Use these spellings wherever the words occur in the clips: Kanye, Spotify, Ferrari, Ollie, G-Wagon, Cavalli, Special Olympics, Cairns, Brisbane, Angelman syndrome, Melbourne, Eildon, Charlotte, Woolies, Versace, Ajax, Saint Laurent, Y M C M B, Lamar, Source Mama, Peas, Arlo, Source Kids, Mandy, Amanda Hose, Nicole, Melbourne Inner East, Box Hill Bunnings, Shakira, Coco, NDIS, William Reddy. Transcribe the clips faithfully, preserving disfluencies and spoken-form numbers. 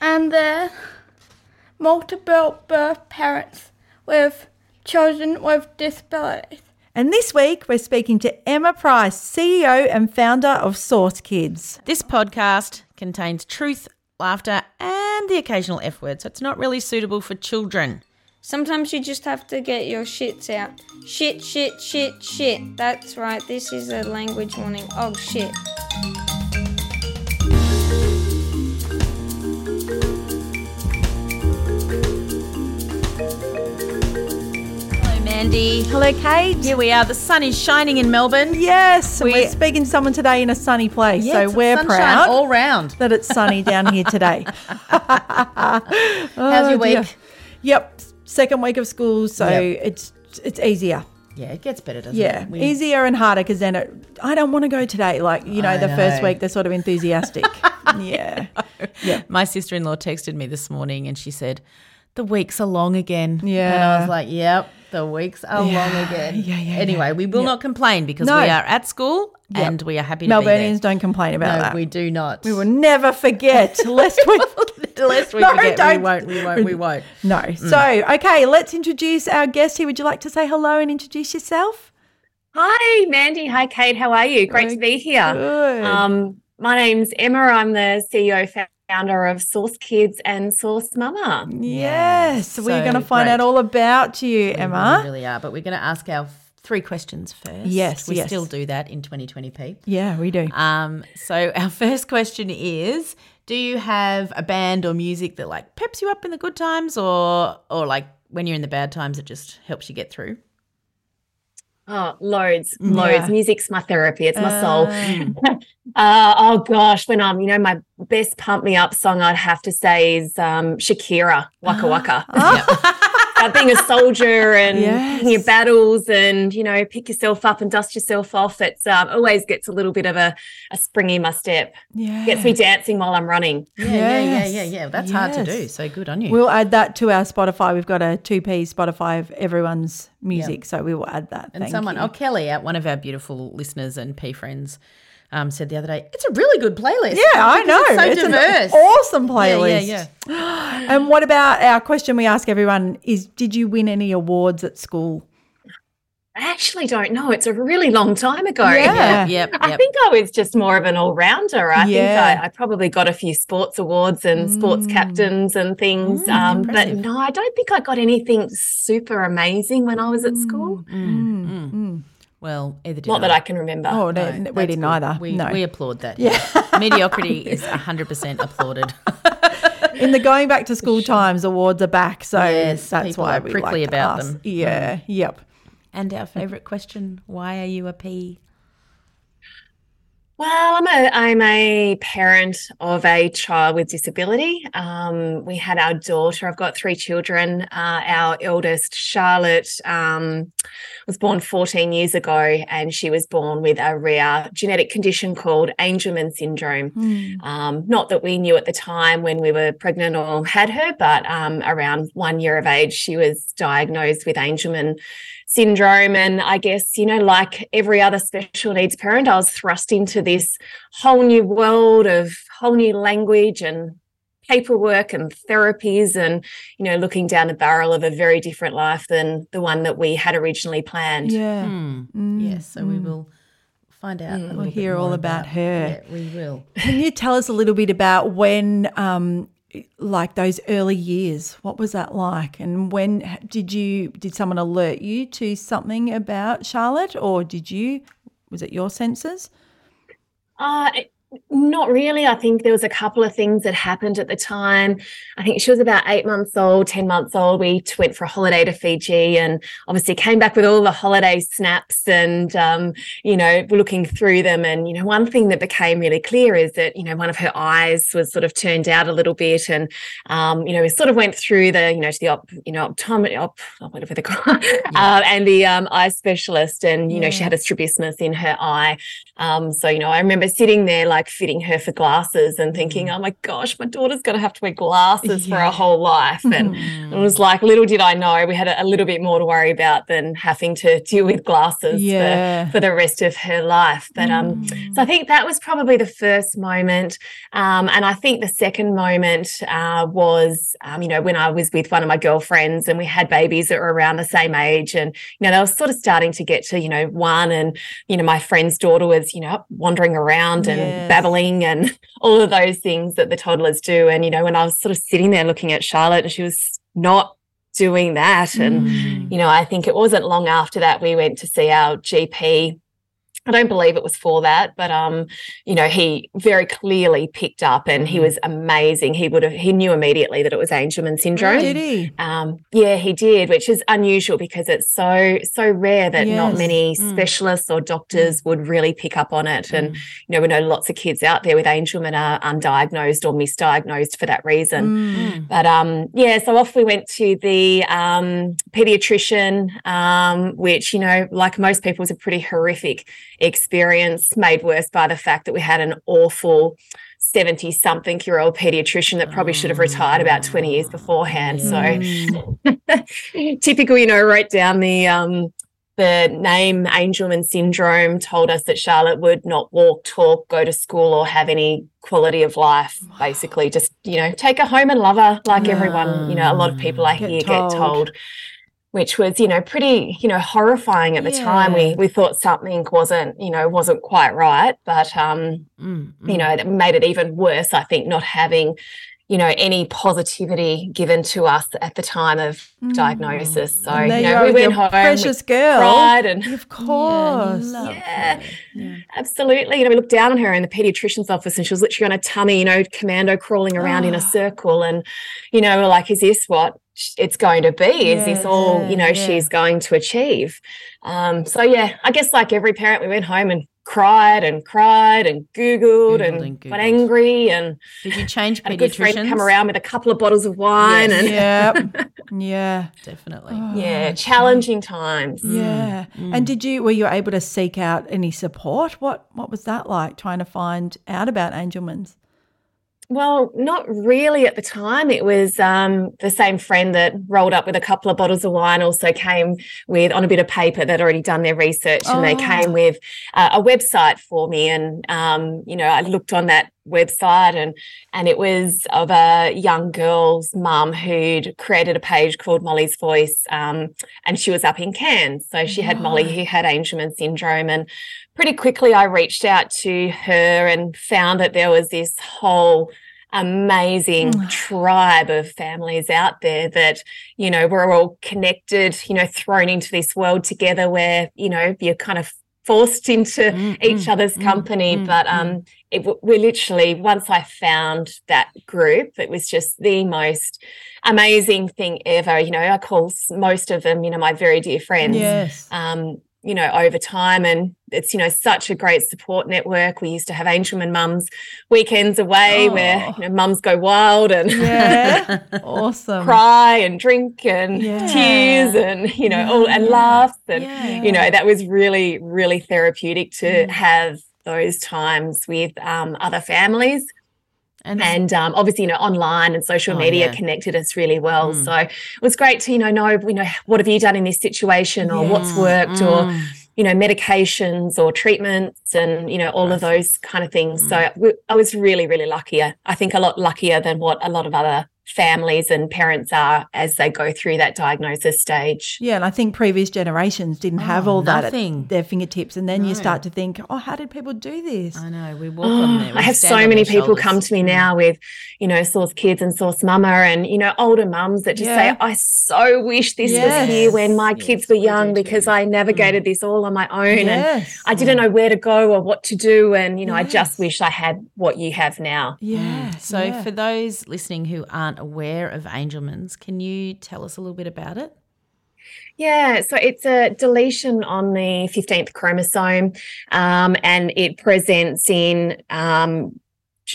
and their multiple birth parents with children with disabilities. And this week we're speaking to Emma Price, C E O and founder of Source Kids. This podcast contains truth, laughter and the occasional F word, so it's not really suitable for children. Sometimes you just have to get your shits out. Shit, shit, shit, shit. That's right, this is a language warning. Oh, shit. Mandy. Hello, Kate. Here we are. The sun is shining in Melbourne. Yes, we're, and we're speaking to someone today in a sunny place, yeah, so we're proud all round that it's sunny down here today. oh, How's your week? Dear. Yep, second week of school, so yep. it's it's easier. Yeah, it gets better, doesn't yeah. it? Yeah, we... easier and harder because then it, I don't want to go today. Like, you know, I the know. first week they're sort of enthusiastic. yeah. yeah. My sister-in-law texted me this morning and she said, the weeks are long again. Yeah. And I was like, yep. The weeks are yeah, long again. Yeah, yeah, anyway, yeah. we will yeah. not complain because no. we are at school yep. and we are happy to be there. Melbournians don't complain about no, that. We do not. We will never forget. Lest we, lest we no, forget. Don't. We won't. We won't. We won't. No. Mm. So, okay, let's introduce our guest here. Would you like to say hello and introduce yourself? Hi, Mandy. Hi, Kate. How are you? Great oh, to be here. Good. Um, my name's Emma. I'm the C E O founder. founder of Source Kids and Source Mama. Yes, so we're going to find great. out all about you, we Emma. We really are, but we're going to ask our three questions first. Yes, we yes. still do that in twenty twenty p. Yeah, we do. Um, so our first question is, do you have a band or music that like peps you up in the good times or or like when you're in the bad times it just helps you get through? Oh, loads, loads. Yeah. Music's my therapy. It's my soul. Uh, uh, oh, gosh, when I'm, you know, my best pump-me-up song I'd have to say is um, Shakira, Waka Waka. Uh, oh. About being a soldier and yes. your battles and, you know, pick yourself up and dust yourself off. It's um, always gets a little bit of a, a spring in my step. Yeah. Gets me dancing while I'm running. Yeah, yes. yeah, yeah, yeah, yeah. That's yes. hard to do, so good on you. We'll add that to our Spotify. We've got a two P Spotify of everyone's music, yep. so we will add that. And Thank someone, you. oh, Kelly, one of our beautiful listeners and P friends, um, said the other day, it's a really good playlist. Yeah, I know. It's so it's diverse. An awesome playlist. Yeah, yeah, yeah. And what about our question we ask everyone is, did you win any awards at school? I actually don't know. It's a really long time ago. Yeah, yep, yep. I think I was just more of an all-rounder. I yeah. think I, I probably got a few sports awards and mm. sports captains and things. Mm, um, but, no, I don't think I got anything super amazing when I was at school. Mm, mm, mm. Well, either did Not I. that I can remember. Oh, no, no we didn't cool. either. We, no. we applaud that. Yeah. Mediocrity is one hundred percent applauded. in the going back to school sure. times, awards are back, so yes, that's why we prickly like to about ask. Them. Yeah, mm. yep. And our favourite question: why are you a P? Well, I'm a I'm a parent of a child with disability. Um, we had our daughter. I've got three children. Uh, our eldest, Charlotte, um, was born fourteen years ago, and she was born with a rare genetic condition called Angelman syndrome. Mm. Um, not that we knew at the time when we were pregnant or had her, but um, around one year of age, she was diagnosed with Angelman syndrome. And I guess, you know, like every other special needs parent, I was thrust into this whole new world of whole new language and paperwork and therapies and, you know, looking down the barrel of a very different life than the one that we had originally planned. Yeah. Mm. Mm. Yes. So mm. we will find out. Mm. We'll hear all about, about her. Yeah, we will. Can you tell us a little bit about when, um, like those early years, what was that like? And when did you, did someone alert you to something about Charlotte, or did you, was it your senses? Uh, not really. I think there was a couple of things that happened at the time. I think she was about eight months old, ten months old. We went for a holiday to Fiji and obviously came back with all the holiday snaps and, um, you know, looking through them. And, you know, one thing that became really clear is that, you know, one of her eyes was sort of turned out a little bit. And, um, you know, we sort of went through the, you know, to the, op, you know, optometry, op, whatever they call it, uh, and the um, eye specialist. And, you yeah. know, she had a strabismus in her eye. Um, so, you know, I remember sitting there like, Like fitting her for glasses and thinking, oh my gosh, my daughter's going to have to wear glasses yeah. for her whole life. And mm. it was like, little did I know, we had a, a little bit more to worry about than having to deal with glasses yeah. for, for the rest of her life. But um, mm. so I think that was probably the first moment. Um, and I think the second moment uh, was, um, you know, when I was with one of my girlfriends and we had babies that were around the same age, and, you know, they were sort of starting to get to, you know, one, and, you know, my friend's daughter was, you know, wandering around and yeah. babbling and all of those things that the toddlers do. And, you know, when I was sort of sitting there looking at Charlotte and she was not doing that. And, mm. you know, I think it wasn't long after that we went to see our G P. I don't believe it was for that, but, um, you know, he very clearly picked up and he was amazing. He would have, he knew immediately that it was Angelman syndrome. Did he? Um, yeah, he did, which is unusual because it's so, so rare that yes. not many mm. specialists or doctors mm. would really pick up on it. Mm. And, you know, we know lots of kids out there with Angelman are undiagnosed or misdiagnosed for that reason. Mm. But, um, yeah, so off we went to the um, paediatrician, um, which, you know, like most people, was a pretty horrific experience, made worse by the fact that we had an awful seventy-something-year-old paediatrician that probably should have retired about twenty years beforehand. Yeah. So typical, you know, wrote down the um, the name Angelman syndrome, told us that Charlotte would not walk, talk, go to school or have any quality of life, wow. basically. Just, you know, take her home and love her like yeah. everyone, you know, a lot of people I get hear told. get told. Which was, you know, pretty, you know, horrifying at the yeah. time. We we thought something wasn't, you know, wasn't quite right. But, um, mm, mm. you know, that made it even worse, I think, not having, you know, any positivity given to us at the time of mm. diagnosis. So, you know, we went home. Precious girl. Cried and, of course. Yeah, yeah, yeah, absolutely. You know, we looked down on her in the paediatrician's office and she was literally on her tummy, you know, commando crawling around oh. in a circle. And, you know, we're like, is this what it's going to be? Is yeah, this all, you know, yeah. she's going to achieve? Um, so, yeah, I guess like every parent, we went home and cried and cried and Googled, Googled and, and Googled. got angry. And did you change paediatricians? A good friend come around with a couple of bottles of wine. Yes. And yeah, yeah, definitely. Oh, yeah, challenging times. Yeah. Mm. And did you, were you able to seek out any support? What, what was that like, trying to find out about Angelman's? Well, not really at the time. It was um, the same friend that rolled up with a couple of bottles of wine also came with, on a bit of paper, they'd already done their research oh. and they came with uh, a website for me. And, um, you know, I looked on that website and and it was of a young girl's mum who'd created a page called Molly's Voice, um, and she was up in Cairns. So she yeah. had Molly who had Angelman syndrome, and pretty quickly I reached out to her and found that there was this whole amazing mm. tribe of families out there that, you know, we're all connected, you know, thrown into this world together where, you know, you're kind of forced into mm, each mm, other's mm, company. Mm, but um, it, we literally, once I found that group, it was just the most amazing thing ever. You know, I call most of them, you know, my very dear friends, yes. um, you know, over time. And it's, you know, such a great support network. We used to have Angelman mums weekends away oh. where, you know, mums go wild and yeah. awesome. cry and drink and yeah. tears and, you know, yeah. all and yeah. laughs. And, yeah. you know, that was really, really therapeutic to mm. have those times with um, other families. And, and um, obviously, you know, online and social oh, media yeah. connected us really well. Mm. So it was great to, you know, know, you know, what have you done in this situation or yeah. what's worked mm. or, you know, medications or treatments and, you know, all nice. of those kind of things. Mm. So we, I was really, really lucky. I think a lot luckier than what a lot of other families and parents are as they go through that diagnosis stage. Yeah, and I think previous generations didn't oh, have all nothing. that at their fingertips. And then no. you start to think, oh, how did people do this? I know, we walk oh, on there. I have so many people shoulders. come to me now with, you know, Source Kids and Source Mama and, you know, older mums that just yeah. say, I so wish this yes. was here when my yes, kids were young because I navigated mm. this all on my own yes. and I didn't know where to go or what to do and, you know, yes. I just wish I had what you have now. Yeah. Mm. So yeah. for those listening who aren't aware of Angelman's, can you tell us a little bit about it? Yeah, so it's a deletion on the fifteenth chromosome um, and it presents in um,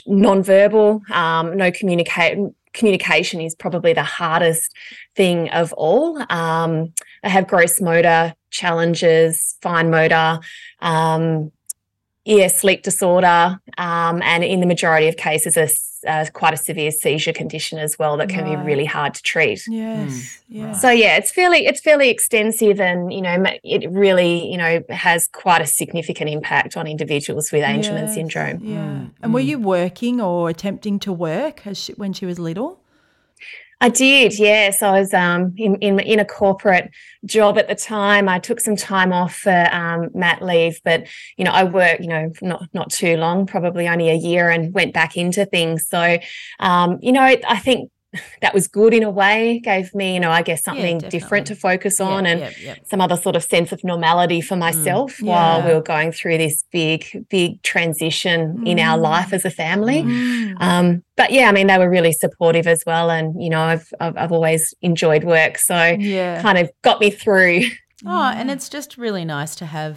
nonverbal, um, no communicate. Communication is probably the hardest thing of all. Um, I have gross motor challenges, fine motor, um, yeah, sleep disorder, um, and in the majority of cases a Uh, quite a severe seizure condition as well that can right. be really hard to treat. Yes. Mm. Yeah. So yeah, it's fairly it's fairly extensive, and you know it really you know has quite a significant impact on individuals with Angelman yes. syndrome. Yeah. Mm. And were you working or attempting to work as she, when she was little? I did, yes. I was um, in, in in a corporate job at the time. I took some time off for um, mat leave, but you know, I worked, you know, not not too long, probably only a year, and went back into things. So, um, you know, I think that was good in a way. Gave me, you know, I guess something yeah, different to focus on, yeah, and yeah, yeah. some other sort of sense of normality for myself mm, yeah. while we were going through this big, big transition mm. in our life as a family. Mm. Um, But yeah, I mean, they were really supportive as well, and you know, I've I've, I've always enjoyed work, so yeah. kind of got me through. Oh, and it's just really nice to have.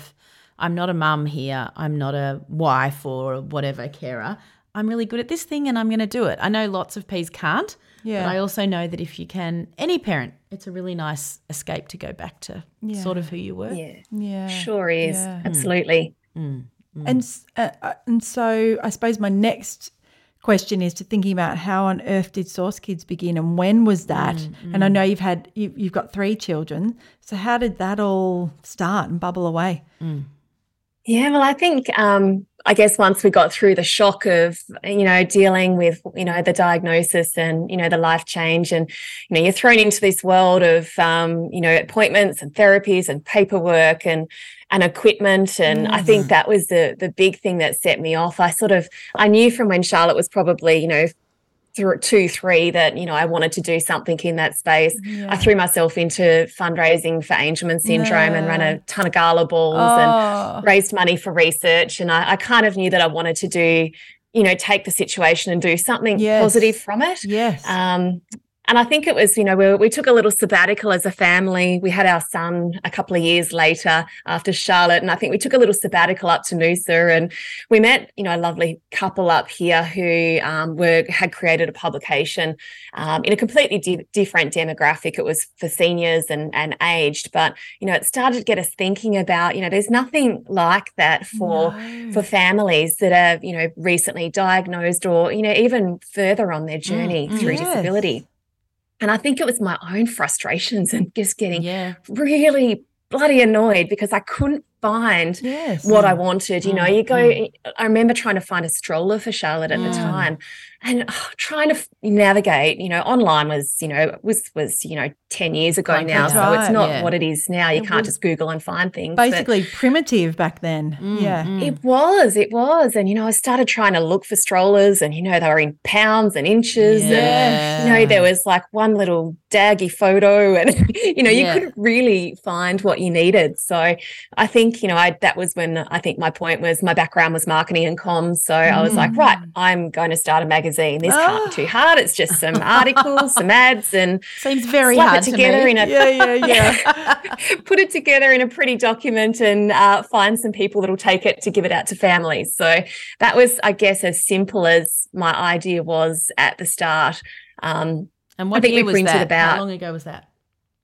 I'm not a mum here. I'm not a wife or whatever carer. I'm really good at this thing, and I'm going to do it. I know lots of peas can't, yeah. but I also know that if you can, any parent, it's a really nice escape to go back to yeah. sort of who you were. Yeah, yeah. sure is yeah. absolutely. Mm. Mm. Mm. And uh, and so I suppose my next question is to thinking about how on earth did Source Kids begin and when was that? Mm, mm. And I know you've had you, you've got three children, so how did that all start and bubble away? Mm. Yeah, well, I think um, I guess once we got through the shock of you know dealing with you know the diagnosis and you know the life change, and you know you're thrown into this world of um, you know appointments and therapies and paperwork and. and equipment, and mm. I think that was the the big thing that set me off. I sort of I knew from when Charlotte was probably, you know, th- two, three that, you know, I wanted to do something in that space. Yeah. I threw myself into fundraising for Angelman syndrome yeah. and ran a ton of gala balls oh. and raised money for research, and I, I kind of knew that I wanted to do, you know, take the situation and do something yes. positive from it. Yes. Um, And I think it was, you know, we, we took a little sabbatical as a family. We had our son a couple of years later after Charlotte, and I think we took a little sabbatical up to Noosa, and we met, you know, a lovely couple up here who um, were had created a publication um, in a completely di- different demographic. It was for seniors and, and aged, but, you know, it started to get us thinking about, you know, there's nothing like that for, no. for families that are, you know, recently diagnosed or, you know, even further on their journey mm, through yes. disability. And I think it was my own frustrations and just getting yeah. really bloody annoyed because I couldn't find yes. what I wanted. You know, you go – I remember trying to find a stroller for Charlotte at yeah. the time, and oh, trying to navigate, you know, online was, you know, was, was you know, ten years ago now, yeah. so it's not yeah. what it is now. You it can't just Google and find things. Basically primitive back then. Mm, yeah. Mm. It was, it was. And, you know, I started trying to look for strollers, and, you know, they were in pounds and inches yeah. and, you know, there was like one little daggy photo and, you know, you yeah. couldn't really find what you needed. So I think think, you know, I that was when I think my point was my background was marketing and comms. So mm. I was like, right, I'm going to start a magazine. This oh. can't be too hard. It's just some articles, some ads, and seems very slap hard it together to me. in a yeah, yeah, yeah. put it together in a pretty document and uh, find some people that'll take it to give it out to families. So that was, I guess, as simple as my idea was at the start. Um, and what I think year we printed was that? About, how long ago was that?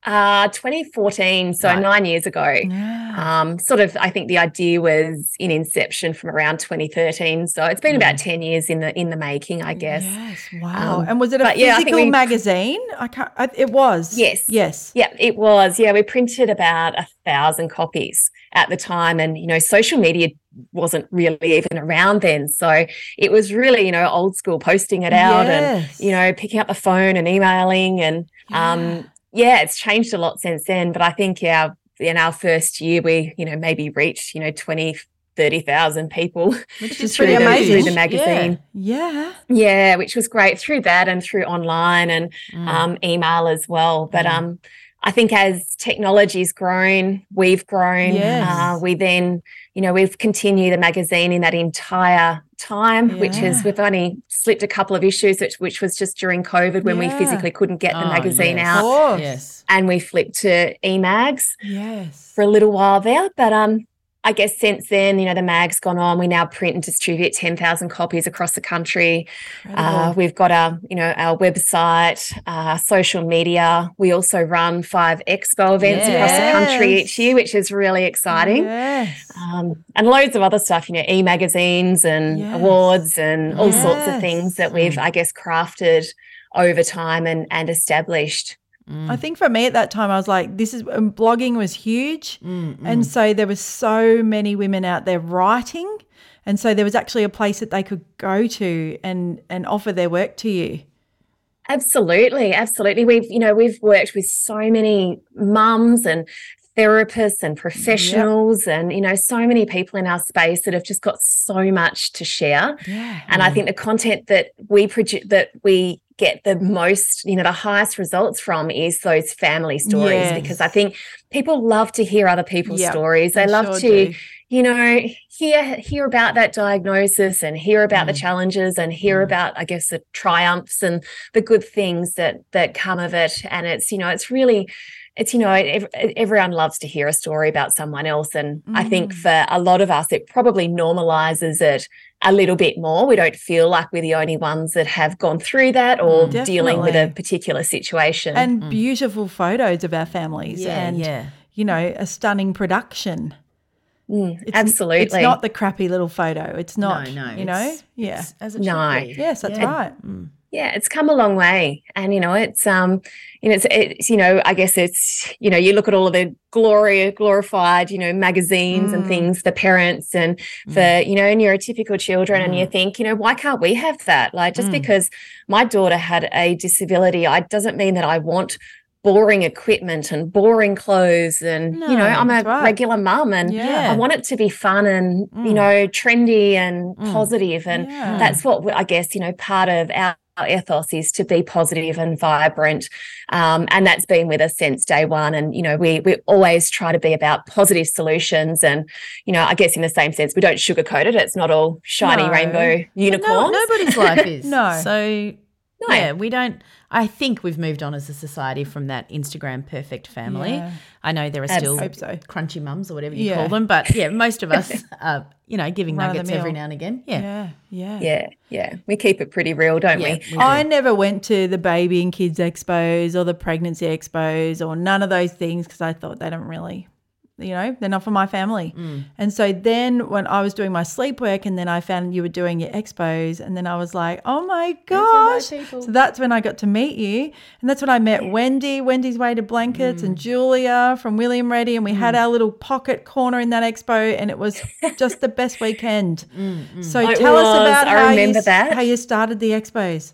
Uh, twenty fourteen, so right. nine years ago. Yeah. Um, sort of, I think the idea was in inception from around twenty thirteen. So it's been mm. about ten years in the in the making, I guess. Yes, wow. Um, and was it a physical yeah, I we, magazine? I can't. I, it was. Yes. Yes. Yeah, it was. Yeah, we printed about a thousand copies at the time, and you know, social media wasn't really even around then, so it was really, you know, old school, posting it out yes. and you know, picking up the phone and emailing and yeah. um. Yeah, it's changed a lot since then, but I think our, in our first year we, you know, maybe reached, you know, twenty, thirty thousand people. Which is pretty the, amazing. Through the magazine. Yeah. yeah. Yeah, which was great through that and through online and mm. um, email as well. But mm. um, I think as technology's grown, we've grown. Yes. Uh, we then, you know, we've continued the magazine in that entire time, yeah. which is we've only slipped a couple of issues, which, which was just during COVID when yeah. we physically couldn't get the oh, magazine yes. out. Yes. And we flipped to e-mags yes. for a little while there. But um, I guess since then, you know, the mag's gone on. We now print and distribute ten thousand copies across the country. Uh, we've got our, you know, our website, uh, social media. We also run five expo events yes. across the country each year, which is really exciting. Yes. Um, and loads of other stuff, you know, e-magazines and yes. awards and all yes. sorts of things that we've, I guess, crafted over time and, and established. Mm. I think for me at that time I was like, this is and blogging was huge mm, mm. and so there were so many women out there writing, and so there was actually a place that they could go to and, and offer their work to you. Absolutely, absolutely. We've, you know, we've worked with so many mums and therapists and professionals yep. and, you know, so many people in our space that have just got so much to share. Yeah. And mm. I think the content that we produce, that we get the most, you know, the highest results from is those family stories yes. because I think people love to hear other people's yep, stories. They, they love sure to, do. you know, hear hear about that diagnosis and hear about mm. the challenges and hear mm. about, I guess, the triumphs and the good things that that come of it. And it's, you know, it's really, it's, you know, everyone loves to hear a story about someone else. And mm. I think for a lot of us, it probably normalises it a little bit more. We don't feel like we're the only ones that have gone through that or Definitely. dealing with a particular situation. And mm. beautiful photos of our families yeah, and, yeah. you know, a stunning production. Mm, it's, absolutely. It's not the crappy little photo. It's not, no, no, you know, yeah. As it no. should be. Yes, that's yeah. right. Mm. Yeah, it's come a long way, and you know, it's um, you know, it's, it's you know, I guess it's you know, you look at all of the glory, glorified, you know, magazines mm. and things for parents and for mm. you know, neurotypical children, mm. and you think, you know, why can't we have that? Like, just mm. because my daughter had a disability, I doesn't mean that I want boring equipment and boring clothes and no, you know, I'm a right. regular mum and yeah. I want it to be fun and mm. you know, trendy and mm. positive, and yeah. that's what I guess, you know, part of our Our ethos is to be positive and vibrant, um, and that's been with us since day one. And you know, we we always try to be about positive solutions. And you know, I guess in the same sense, we don't sugarcoat it. It's not all shiny no. rainbow unicorns. No, nobody's life is no. So no. yeah, we don't. I think we've moved on as a society from that Instagram perfect family. Yeah. I know there are still so. crunchy mums or whatever you yeah. call them, but yeah, most of us are, you know, giving Run nuggets every now and again. Yeah. yeah, yeah, yeah, yeah. We keep it pretty real, don't yeah, we? we? I do. never went to the baby and kids expos or the pregnancy expos or none of those things because I thought they don't really, you know, they're not for my family. Mm. And so then when I was doing my sleep work and then I found you were doing your expos, and then I was like, oh, my gosh. So that's when I got to meet you, and that's when I met yeah. Wendy, Wendy's Way to Blankets mm. and Julia from William Reddy, and we mm. had our little pocket corner in that expo, and it was just the best weekend. Mm, mm. So it tell was. us about how you, how you started the expos.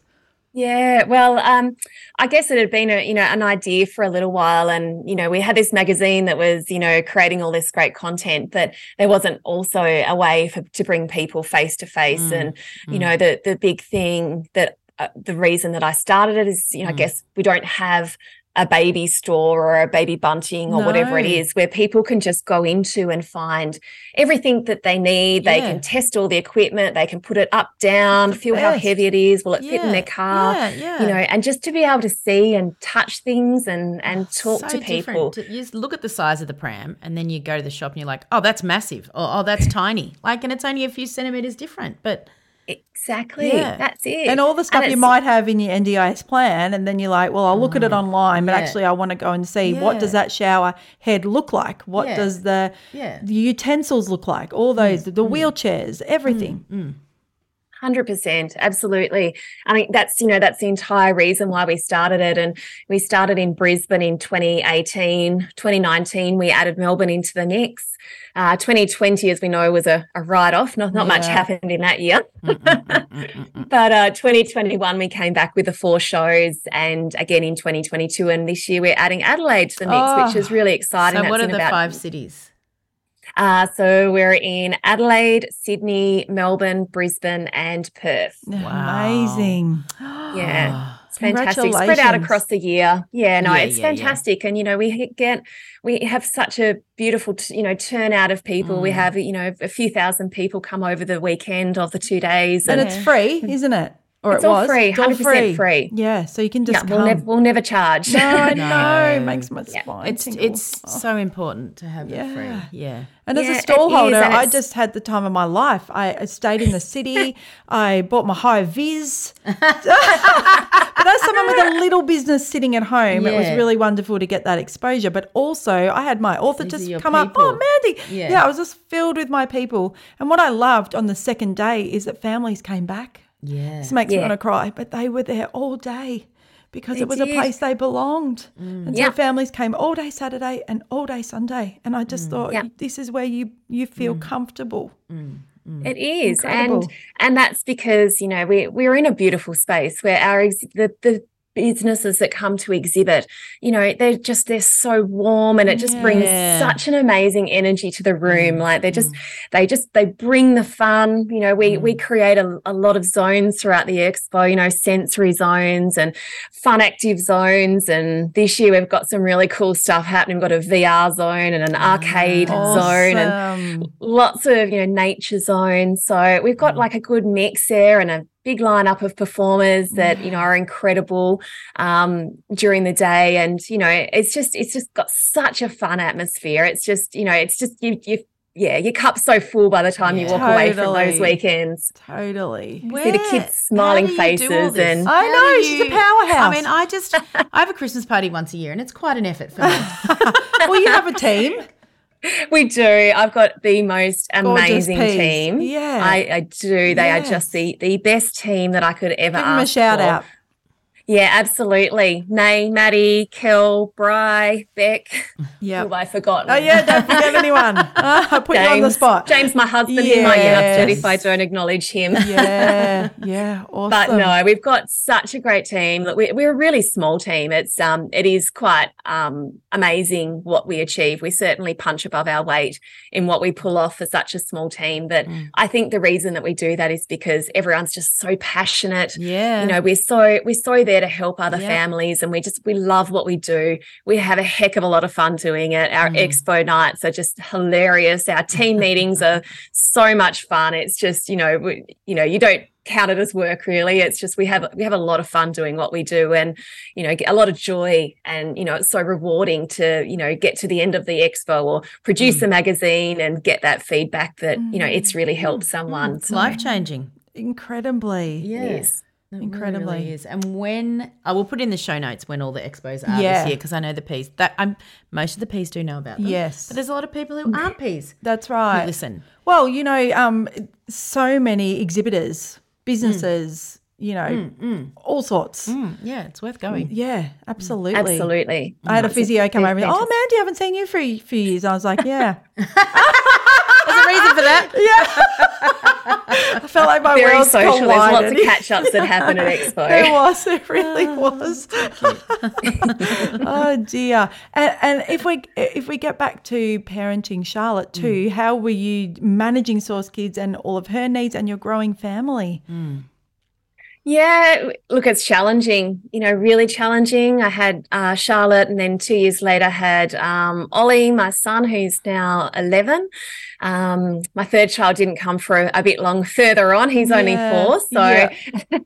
Yeah, well, um, I guess it had been, a, you know, an idea for a little while, and, you know, we had this magazine that was, you know, creating all this great content, but there wasn't also a way for, to bring people face to face. And, you mm. know, the the big thing that uh, the reason that I started it is, you know, mm. I guess we don't have – a baby store or a baby bunting or no. whatever it is, where people can just go into and find everything that they need. Yeah. They can test all the equipment. They can put it up, down, feel best. How heavy it is. Will it yeah. fit in their car? Yeah, yeah. You know, and just to be able to see and touch things and, and talk so to people. Different. You just look at the size of the pram and then you go to the shop and you're like, oh, that's massive. Or, oh, that's tiny. Like, and it's only a few centimetres different, but... Exactly. Yeah. That's it. And all the stuff you might have in your N D I S plan, and then you're like, well, I'll look mm, at it online, but yeah. actually I want to go and see yeah. what does that shower head look like? What yeah. does the, yeah. the utensils look like? All those, mm. the wheelchairs, everything. Mm. Mm. one hundred percent, absolutely. I mean, that's, you know, that's the entire reason why we started it. And we started in Brisbane in twenty eighteen, twenty nineteen, we added Melbourne into the mix. Uh, twenty twenty, as we know, was a, a write-off. Not, not yeah. much happened in that year. But uh, twenty twenty-one, we came back with the four shows, and again in twenty twenty-two. And this year we're adding Adelaide to the mix, oh, which is really exciting. So that's what are the about- five cities? Uh, so we're in Adelaide, Sydney, Melbourne, Brisbane and Perth. Wow. Amazing. Yeah. It's fantastic. Spread out across the year. Yeah, no, yeah, it's yeah, fantastic. Yeah. And, you know, we get, we have such a beautiful, t- you know, turnout of people. Mm. We have, you know, a few thousand people come over the weekend of the two days. And, and it's free, isn't it? Or it's it all was. free, one hundred percent free. free. Yeah, so you can just no, we'll, nev- we'll never charge. No, I know. It makes my yeah. spine It's tingle. It's oh. so important to have yeah. it free. Yeah. And yeah, as a stallholder, I just had the time of my life. I, I stayed in the city. I bought my high-vis. But as someone with a little business sitting at home, yeah. it was really wonderful to get that exposure. But also I had my author just come people. up, oh, Mandy. Yeah. yeah, I was just filled with my people. And what I loved on the second day is that families came back. Yeah. This makes yeah. me want to cry, but they were there all day because they it was did. a place they belonged. Mm. And so yeah. families came all day Saturday and all day Sunday. And I just mm. thought, yeah. this is where you, you feel mm. comfortable. Mm. Mm. It is. Incredible. And and that's because, you know, we, we're in a beautiful space where our the, the businesses that come to exhibit, you know, they're just, they're so warm, and it just yeah. brings such an amazing energy to the room. Mm. Like they just, mm. they just, they bring the fun. You know, we, mm. we create a, a lot of zones throughout the expo, you know, sensory zones and fun active zones. And this year we've got some really cool stuff happening. We've got a V R zone and an arcade awesome. zone and lots of, you know, nature zones. So we've got mm. like a good mix there, and a big lineup of performers that, you know, are incredible um, during the day. And, you know, it's just, it's just got such a fun atmosphere. It's just, you know, it's just, you, you yeah, your cup's so full by the time yeah. you walk totally. away from those weekends. Totally. You Where? see the kids smiling faces. And I know, you... she's a powerhouse. I mean, I just, I have a Christmas party once a year and it's quite an effort for me. Well, you have a team. We do. I've got the most amazing team. Yeah. I, I do. They yes. are just the, the best team that I could ever Give ask Give them a shout for. out. Yeah, absolutely. Nay, Maddie, Kel, Bri, Beck. Yeah. Who I forgot. Oh, yeah, don't forget anyone. Oh, I put James, you on the spot. James, my husband, yes. he might get upset if I don't acknowledge him. Yeah, yeah, awesome. But, no, we've got such a great team. Look, we, we're a really small team. It's um, it is quite um, amazing what we achieve. We certainly punch above our weight in what we pull off for such a small team. But mm. I think the reason that we do that is because everyone's just so passionate. Yeah. You know, we're so we're so there to help other yeah. families, and we just we love what we do. We have a heck of a lot of fun doing it. Our mm. expo nights are just hilarious. Our team meetings are so much fun. It's just, you know, we, you know, you don't count it as work really. It's just we have we have a lot of fun doing what we do, and, you know, get a lot of joy. And, you know, it's so rewarding to, you know, get to the end of the expo or produce mm. a magazine and get that feedback that, you know, it's really helped someone. It's so. life-changing. Incredibly. Yeah. Yes. It Incredibly, really is. And when I will put in the show notes when all the expos are yeah. this year, because I know the Peas that I'm most of the Peas do know about them. Yes, but there's a lot of people who aren't Peas. That's right. Who listen, well, you know, um, so many exhibitors, businesses, mm. you know, mm, mm. all sorts. Mm, yeah, it's worth going. Yeah, absolutely, absolutely. I had a physio come over. Oh, Mandy, I haven't seen you for a few years. I was like, yeah. There's a reason for that. Yeah. I felt like my Very world's social. Collided. There's lots of catch-ups that happen at Expo. There was. There really was. Oh, dear. And, and if we if we get back to parenting Charlotte too, mm. how were you managing Source Kids and all of her needs and your growing family? Mm. Yeah, look, it's challenging, you know, really challenging. I had uh, Charlotte, and then two years later had um, Ollie, my son, who's now eleven. Um, my third child didn't come for a, a bit long further on. He's only yeah, four. So, yeah.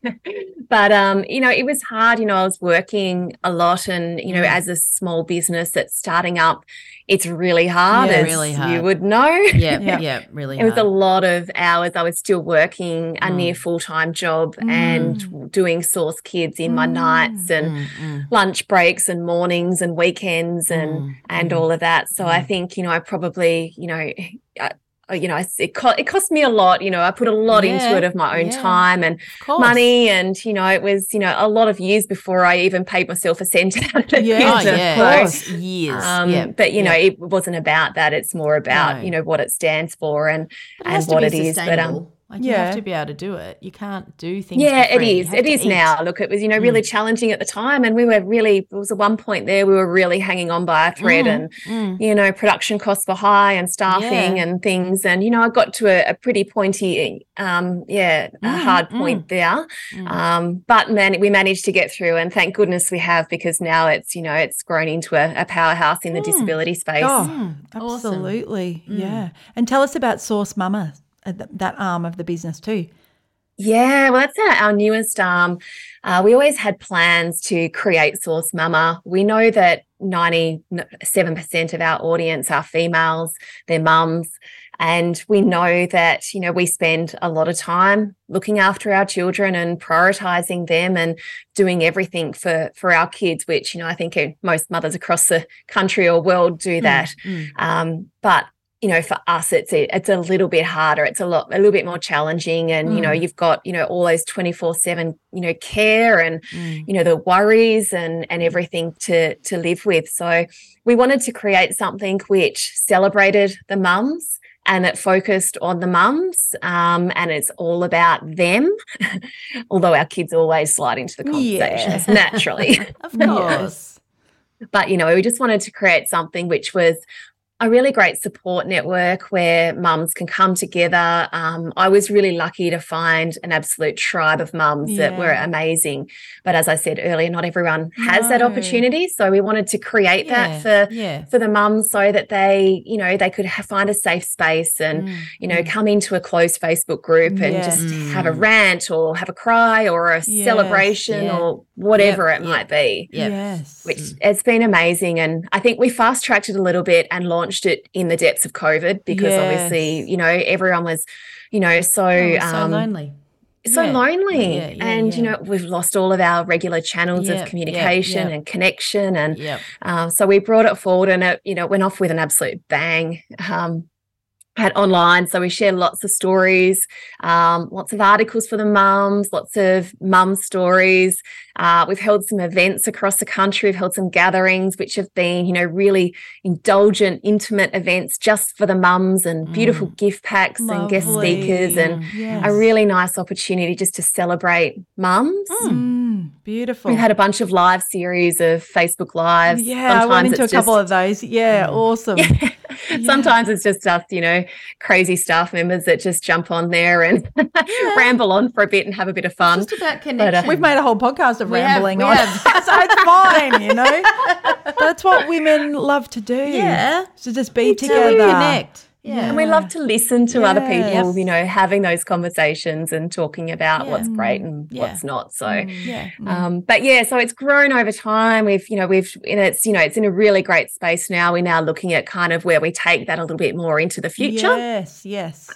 But, um, you know, it was hard. You know, I was working a lot, and, you know, as a small business that's starting up, it's really hard, yeah, as really hard. You would know. Yeah, yeah, yeah really hard. It was a lot of hours. I was still working a mm. near full-time job mm. and doing Source Kids in mm. my nights and mm, mm. lunch breaks and mornings and weekends and, mm, and mm. all of that. So mm. I think, you know, I probably, you know, I, you know, it, co- it cost me a lot, you know, I put a lot yeah, into it of my own yeah, time and money, and, you know, it was, you know, a lot of years before I even paid myself a cent out of yeah, oh, yeah, of course. Years. Um, yeah. But, you yeah. know, it wasn't about that. It's more about, no. you know, what it stands for and, and what it is. But um, Like yeah. you have to be able to do it. You can't do things. Yeah, it is. It is eat. Now. Look, it was, you know, really mm. challenging at the time, and we were really, it was at one point there, we were really hanging on by a thread mm. and, mm. you know, production costs were high and staffing yeah. and things. And, you know, I got to a, a pretty pointy, um, yeah, mm. a hard point mm. there. Mm. Um, but man, we managed to get through, and thank goodness we have, because now it's, you know, it's grown into a, a powerhouse in mm. the disability space. Oh, mm. absolutely. Awesome. Mm. Yeah. And tell us about Source Mama. That arm of the business too. Yeah, well, that's our, our newest arm. Uh, we always had plans to create Source Mama. We know that ninety-seven percent of our audience are females, they're mums, and we know that, you know, we spend a lot of time looking after our children and prioritising them and doing everything for, for our kids, which, you know, I think most mothers across the country or world do that. Mm, mm. Um, but you know, for us, it's a, it's a little bit harder. It's a lot, a little bit more challenging. And, mm. you know, you've got, you know, all those twenty-four seven, you know, care and, mm. you know, the worries and, and everything to, to live with. So we wanted to create something which celebrated the mums, and it focused on the mums, um, and it's all about them, although our kids always slide into the conversations yeah. naturally. Of course. Yeah. But, you know, we just wanted to create something which was a really great support network where mums can come together. Um, I was really lucky to find an absolute tribe of mums yeah. that were amazing. But as I said earlier, not everyone has no. that opportunity. So we wanted to create yeah. that for, yeah. for the mums so that they, you know, they could ha- find a safe space and, mm. you know, mm. come into a closed Facebook group and yeah. just mm. have a rant or have a cry or a yes. celebration yeah. or whatever yep. it yep. might be. Yep. Yes. Which mm. it's been amazing. And I think we fast-tracked it a little bit and launched it in the depths of COVID, because yes. obviously, you know, everyone was, you know, so oh, so um, lonely. So yeah. lonely. Yeah, yeah, and, yeah. you know, we've lost all of our regular channels yep, of communication yep, yep. and connection. And yep. uh, so we brought it forward, and it, you know, went off with an absolute bang. Um Had online, so we shared lots of stories, um, lots of articles for the mums, lots of mum stories. Uh, we've held some events across the country. We've held some gatherings, which have been, you know, really indulgent, intimate events just for the mums, and beautiful mm. gift packs Lovely. And guest speakers, and yes. a really nice opportunity just to celebrate mums. Mm. Beautiful. We've had a bunch of live series of Facebook Lives. Yeah, Sometimes I went into a couple just, of those. Yeah, mm. awesome. Yeah. Yeah. Sometimes it's just us, you know, crazy staff members that just jump on there and yeah. ramble on for a bit and have a bit of fun. It's just about connection. But, uh, we've made a whole podcast of we rambling have, on. Have. So it's fine, you know. That's what women love to do. Yeah. To just be we together. Do connect. Yeah. And we love to listen to yeah. other people, you know, having those conversations and talking about yeah. what's great and yeah. what's not. So, yeah. Um, but yeah, so it's grown over time. We've, you know, we've, and it's, you know, it's in a really great space now. We're now looking at kind of where we take that a little bit more into the future. Yes, yes.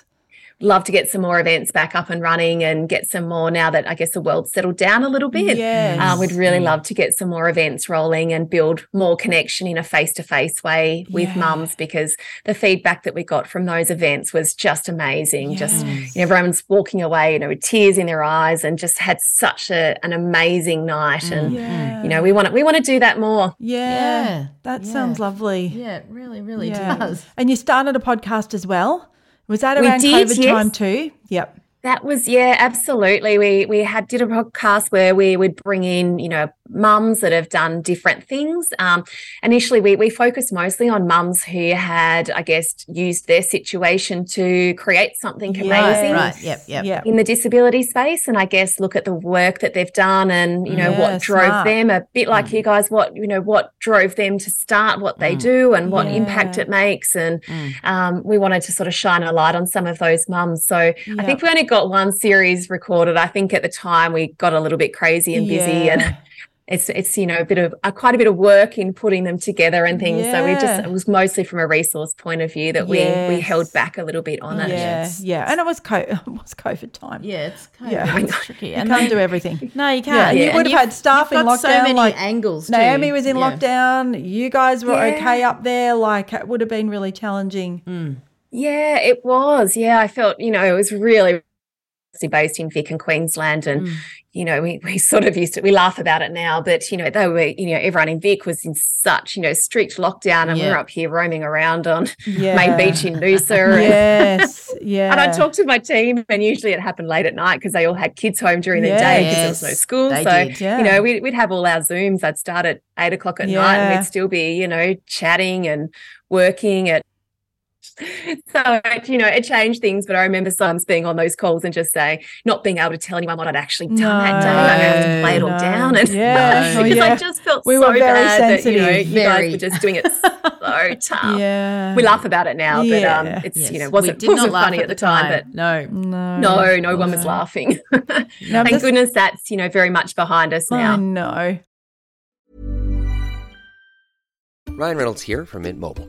Love to get some more events back up and running, and get some more now that I guess the world's settled down a little bit. Yes. Uh, we'd really love to get some more events rolling and build more connection in a face-to-face way with yeah. mums, because the feedback that we got from those events was just amazing. Yes. Just, you know, everyone's walking away, you know, with tears in their eyes, and just had such a, an amazing night. And, yeah. you know, we want to, we want to do that more. Yeah. yeah. That yeah. sounds lovely. Yeah, it really, really yeah. does. And you started a podcast as well. Was that around did, COVID yes. time too? Yep. That was, yeah, absolutely. We we had did a podcast where we would bring in, you know, mums that have done different things. Um, initially, we we focused mostly on mums who had, I guess, used their situation to create something yeah, amazing right. yep, yep. Yep. in the disability space, and I guess look at the work that they've done and, you know, yeah, what drove smart. them, a bit like mm. you guys, what, you know, what drove them to start what they mm. do and what yeah. impact it makes. And mm. um, we wanted to sort of shine a light on some of those mums. So yep. I think we're going to got one series recorded. I think at the time we got a little bit crazy and busy yeah. and it's it's you know a bit of a, quite a bit of work in putting them together and things yeah. so we just it was mostly from a resource point of view that yes. we we held back a little bit on it. yeah yeah and it was co- it was COVID time. yeah it's COVID yeah. It's tricky. You and can't do everything. No, you can't. yeah. Yeah. You would and have had staff in lockdown, so many like angles. Naomi too. was in yeah. lockdown. You guys were yeah. okay up there. Like it would have been really challenging. mm. Yeah, it was. Yeah, I felt, you know, it was really based in Vic and Queensland, and mm. you know, we, we sort of used to, we laugh about it now, but you know, they were, you know, everyone in Vic was in such, you know, strict lockdown, and yeah. we were up here roaming around on yeah. main beach in Noosa. yes, and, yeah. And I talked to my team, and usually it happened late at night because they all had kids home during yes. the day because there was no school. They so did, yeah. you know, we'd, we'd have all our Zooms. I'd start at eight o'clock at yeah. night, and we'd still be, you know, chatting and working at. So, you know, it changed things, but I remember sometimes being on those calls and just saying, not being able to tell anyone what I'd actually done no, that day. I had to play it all no. down. And yeah, because yeah. I just felt we so were very bad sensitive, that, you know, very. you guys were just doing it so tough. Yeah. We laugh about it now, but um, it's, yes. you know, wasn't, wasn't funny laugh at, at the time. time but no. No, no, no one was laughing. no, Thank just, goodness that's, you know, very much behind us now. I know. Ryan Reynolds here from Mint Mobile.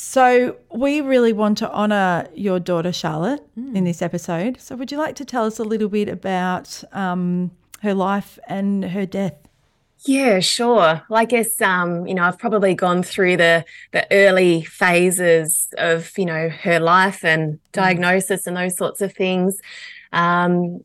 So we really want to honour your daughter Charlotte mm. in this episode. So would you like to tell us a little bit about um, her life and her death? Yeah, sure. Well, I guess, um, you know, I've probably gone through the the early phases of, you know, her life and diagnosis and those sorts of things. Um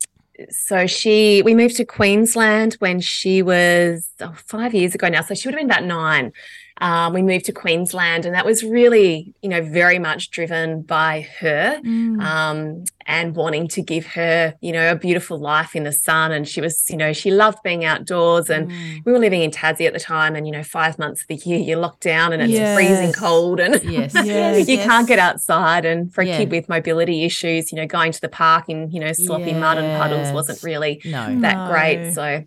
So she, we moved to Queensland when she was oh, five years ago now. So she would have been about nine. Um, we moved to Queensland, and that was really, you know, very much driven by her mm. um, and wanting to give her, you know, a beautiful life in the sun. And she was, you know, she loved being outdoors, and mm. we were living in Tassie at the time, and, you know, five months of the year you're locked down and it's yes. freezing cold and yes. yes, you yes. can't get outside. And for a yeah. kid with mobility issues, you know, going to the park in, you know, sloppy yes. mud and puddles wasn't really no. that no. great. So.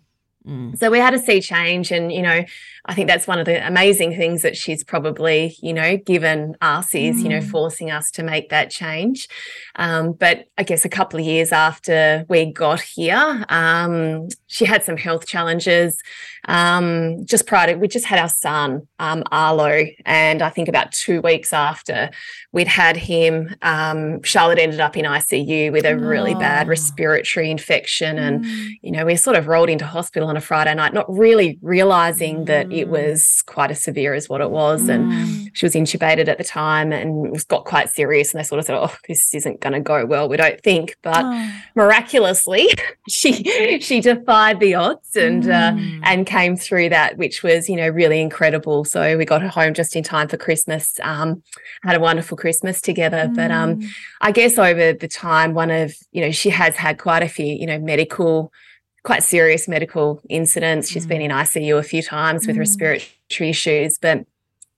So we had a sea change, and, you know, I think that's one of the amazing things that she's probably, you know, given us is, mm. you know, forcing us to make that change. Um, but I guess a couple of years after we got here, um, she had some health challenges. Um, just prior to, we just had our son, um, Arlo, and I think about two weeks after we'd had him, um, Charlotte ended up in I C U with a Aww. really bad respiratory infection, and, mm. you know, we sort of rolled into hospital on a Friday night, not really realising that mm. it was quite as severe as what it was, mm. and she was intubated at the time, and it got quite serious, and they sort of thought, oh, this isn't going to go well, we don't think, but oh. miraculously she she defied the odds and mm. uh, and came Came through that, which was, you know, really incredible. So we got her home just in time for Christmas, um, had a wonderful Christmas together. Mm. But um, I guess over the time, one of, you know, she has had quite a few, you know, medical, quite serious medical incidents. She's mm. been in I C U a few times with mm. respiratory issues. But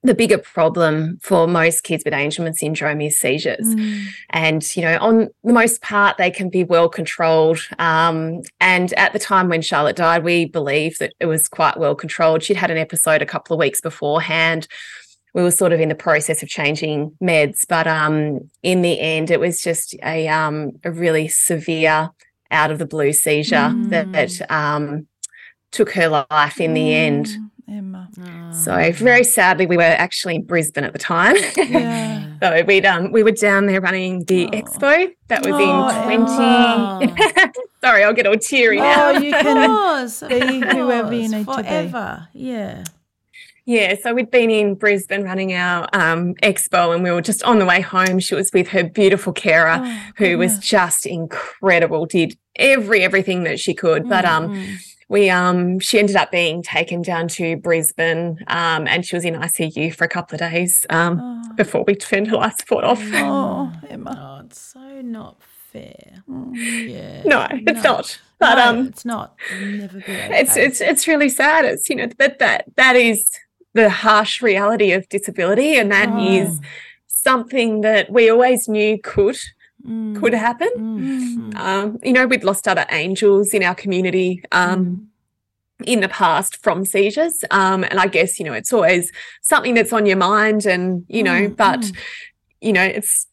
the bigger problem for most kids with Angelman syndrome is seizures. Mm. And, you know, on the most part, they can be well controlled. Um, and at the time when Charlotte died, we believe that it was quite well controlled. She'd had an episode a couple of weeks beforehand. We were sort of in the process of changing meds. But um, in the end, it was just a, um, a really severe out-of-the-blue seizure mm. that, that um, took her life in mm. the end. Emma. Oh. So very sadly, we were actually in Brisbane at the time. Yeah. So we'd um we were down there running the oh. expo. That was oh, in twenty. Sorry, I'll get all teary oh, now. Oh, you can be whoever you need forever. to be. Forever, yeah. Yeah, so we'd been in Brisbane running our um, expo, and we were just on the way home. She was with her beautiful carer oh, who yeah. was just incredible, did every everything that she could. Mm-hmm. But um, we um, she ended up being taken down to Brisbane um, and she was in I C U for a couple of days um, oh. before we turned her life support off. Oh, Emma, oh, it's so not fair. Oh, yeah. No, it's no. not. But no, um, it's not. It'll never be okay. It's it's it's really sad. It's, you know, but that that is the harsh reality of disability, and that oh. is something that we always knew could mm. could happen. Mm. Um, you know, we'd lost other angels in our community um, mm. in the past from seizures, um, and I guess, you know, it's always something that's on your mind, and, you know, mm. but, mm. you know, it's,